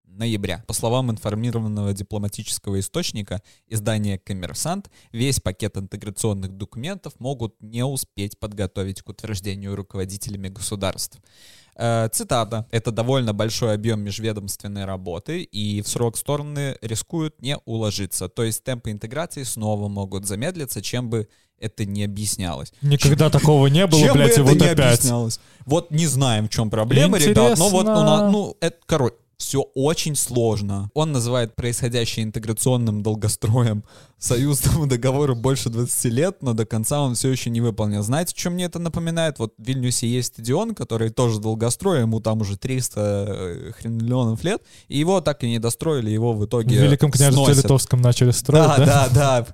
ноября. По словам информированного дипломатического источника, издания «Коммерсант», весь пакет интеграционных документов могут не успеть подготовить к утверждению руководителями государств. Цитата. «Это довольно большой объем межведомственной работы, и в срок стороны рискуют не уложиться. То есть темпы интеграции снова могут замедлиться, чем бы это не объяснялось». Никогда такого не было, чем блядь, и вот опять. Вот не знаем, в чем проблема, интересно, ребят, но вот у нас, ну, это, короче, все очень сложно. Он называет происходящее интеграционным долгостроем. Союзному договору больше 20 лет, но до конца он все еще не выполнил. Знаете, что мне это напоминает? Вот в Вильнюсе есть стадион, который тоже долгострой, ему там уже 300 хренлионов лет, и его так и не достроили, его в итоге в Великом княжестве Литовском начали строить, да?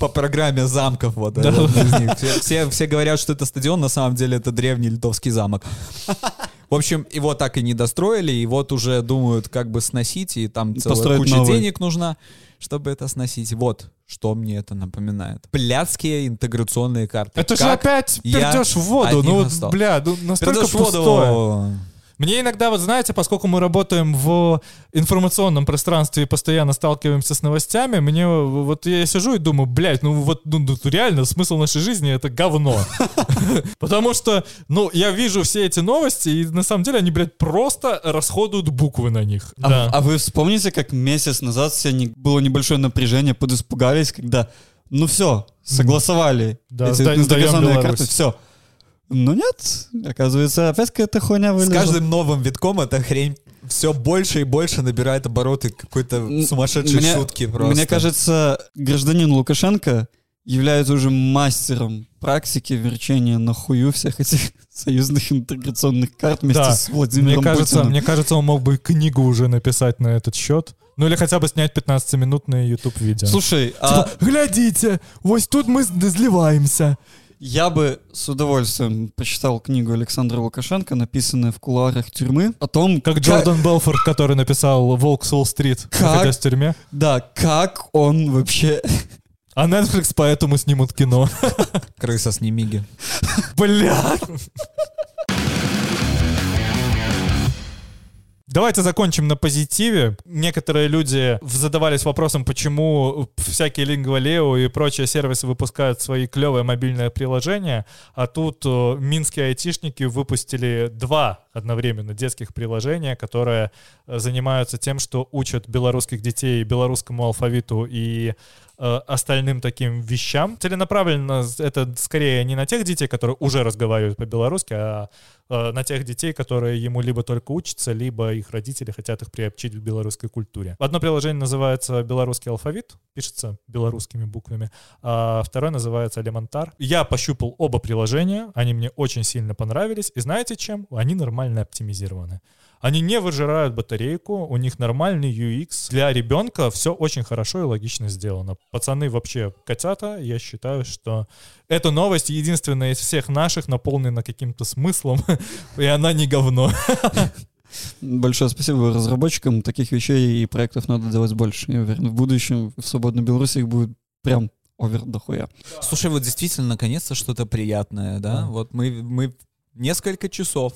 По программе замков вот. Все говорят, что это стадион, на самом деле это древний литовский замок. В общем, его так и не достроили, и вот уже думают, как бы сносить, и там целая куча денег нужна, чтобы это сносить. Вот, что мне это напоминает. Блядские интеграционные карты. Это как же опять пердёж в воду. Ну вот, бля, ну настолько пустое. Мне иногда, вот знаете, поскольку мы работаем в информационном пространстве и постоянно сталкиваемся с новостями, мне вот я сижу и думаю, блядь, ну вот ну, реально смысл нашей жизни — это говно. Потому что, ну, я вижу все эти новости, и на самом деле они, блядь, просто расходуют буквы на них. А вы вспомните, как месяц назад было небольшое напряжение, подиспугались, когда, ну все, согласовали эти интеграционные карты, все. Ну нет, оказывается, опять какая-то хуйня вылезла. С каждым новым витком эта хрень все больше и больше набирает обороты какой-то сумасшедшей шутки просто. Мне кажется, гражданин Лукашенко является уже мастером практики верчения на хую всех этих союзных интеграционных карт вместе с Владимиром Путиным. Мне кажется, он мог бы книгу уже написать на этот счет. Ну или хотя бы снять 15-минутное YouTube-видео. Слушай, глядите, вот тут мы зливаемся. Я бы с удовольствием почитал книгу Александра Лукашенко, написанную в кулуарах тюрьмы, о том, как Джордан Белфорд, который написал «Волк с Уолл-стрит», находясь в тюрьме. Да, как он вообще... А Netflix поэтому снимут кино. Крыса, снимиги. Бля! Давайте закончим на позитиве. Некоторые люди задавались вопросом, почему всякие лингва лео и прочие сервисы выпускают свои клевые мобильные приложения, а тут минские айтишники выпустили 2 одновременно детских приложения, которые занимаются тем, что учат белорусских детей белорусскому алфавиту и остальным таким вещам. Целенаправленно это скорее не на тех детей, которые уже разговаривают по-белорусски, а на тех детей, которые ему либо только учатся, либо их родители хотят их приобщить к белорусской культуре. Одно приложение называется «Белорусский алфавит», пишется белорусскими буквами, а второе называется «Элементар». Я пощупал оба приложения, они мне очень сильно понравились, и знаете чем? Они нормально оптимизированы. Они не выжирают батарейку, у них нормальный UX. Для ребенка все очень хорошо и логично сделано. Пацаны вообще котята, я считаю, что эта новость единственная из всех наших, наполнена каким-то смыслом, и она не говно. Большое спасибо разработчикам. Таких вещей и проектов надо делать больше. Я уверен, в будущем в свободной Беларуси их будет прям овер дохуя. Слушай, вот действительно, наконец-то что-то приятное, да? Вот мы несколько часов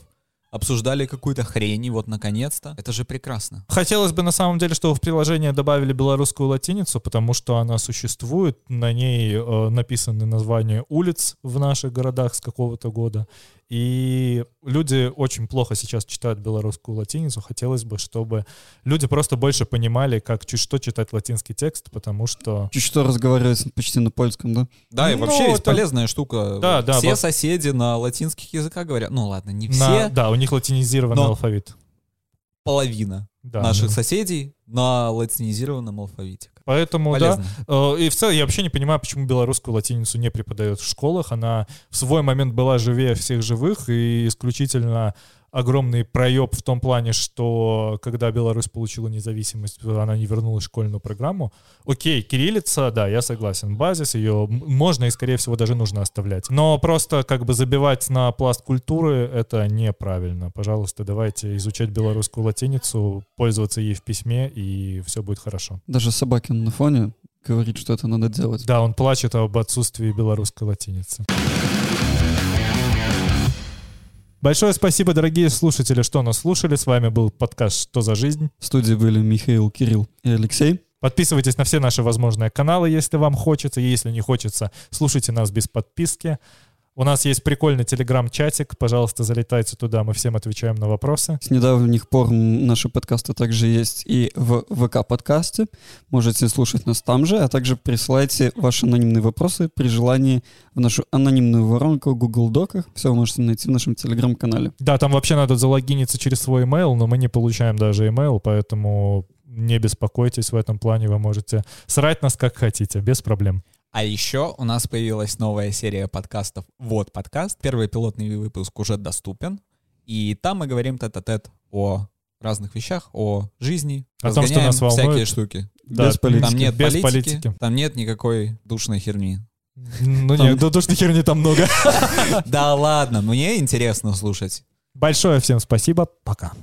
обсуждали какую-то хрень, и вот наконец-то. Это же прекрасно. Хотелось бы на самом деле, чтобы в приложение добавили белорусскую латиницу, потому что она существует. На ней написаны названия улиц в наших городах с какого-то года. И люди очень плохо сейчас читают белорусскую латиницу. Хотелось бы, чтобы люди просто больше понимали, как чуть что читать латинский текст, потому что... Чуть что разговаривать почти на польском, да? Да, и вообще есть полезная штука. Да, да, все соседи на латинских языках говорят. Ну ладно, не все. Да, у них латинизированный алфавит. Половина наших соседей на латинизированном алфавите. Поэтому, полезно. Да. И в целом я вообще не понимаю, почему белорусскую латиницу не преподают в школах. Она в свой момент была живее всех живых и исключительно огромный проеб в том плане, что когда Беларусь получила независимость, она не вернулась в школьную программу. Окей, кириллица, да, я согласен, базис, ее можно и, скорее всего, даже нужно оставлять. Но просто как бы забивать на пласт культуры — это неправильно. Пожалуйста, давайте изучать белорусскую латиницу, пользоваться ей в письме, и все будет хорошо. Даже Собакин на фоне говорит, что это надо делать. Да, он плачет об отсутствии белорусской латиницы. Большое спасибо, дорогие слушатели, что нас слушали. С вами был подкаст «Что за жизнь». В студии были Михаил, Кирилл и Алексей. Подписывайтесь на все наши возможные каналы, если вам хочется. И если не хочется, слушайте нас без подписки. У нас есть прикольный телеграм-чатик. Пожалуйста, залетайте туда, мы всем отвечаем на вопросы. С недавних пор наши подкасты также есть и в ВК-подкасте. Можете слушать нас там же, а также присылайте ваши анонимные вопросы при желании в нашу анонимную воронку в Google Доках. Все вы можете найти в нашем телеграм-канале. Да, там вообще надо залогиниться через свой имейл, но мы не получаем даже имейл, поэтому не беспокойтесь в этом плане. Вы можете срать нас как хотите, без проблем. А еще у нас появилась новая серия подкастов «Вот подкаст». Первый пилотный выпуск уже доступен. И там мы говорим тет-а-тет о разных вещах, о жизни. О том, что нас волнует. Всякие штуки. Да, без политики. Там нет без политики. Там нет никакой душной херни. Ну нет, душной херни там много. Да ладно, мне интересно слушать. Большое всем спасибо. Пока.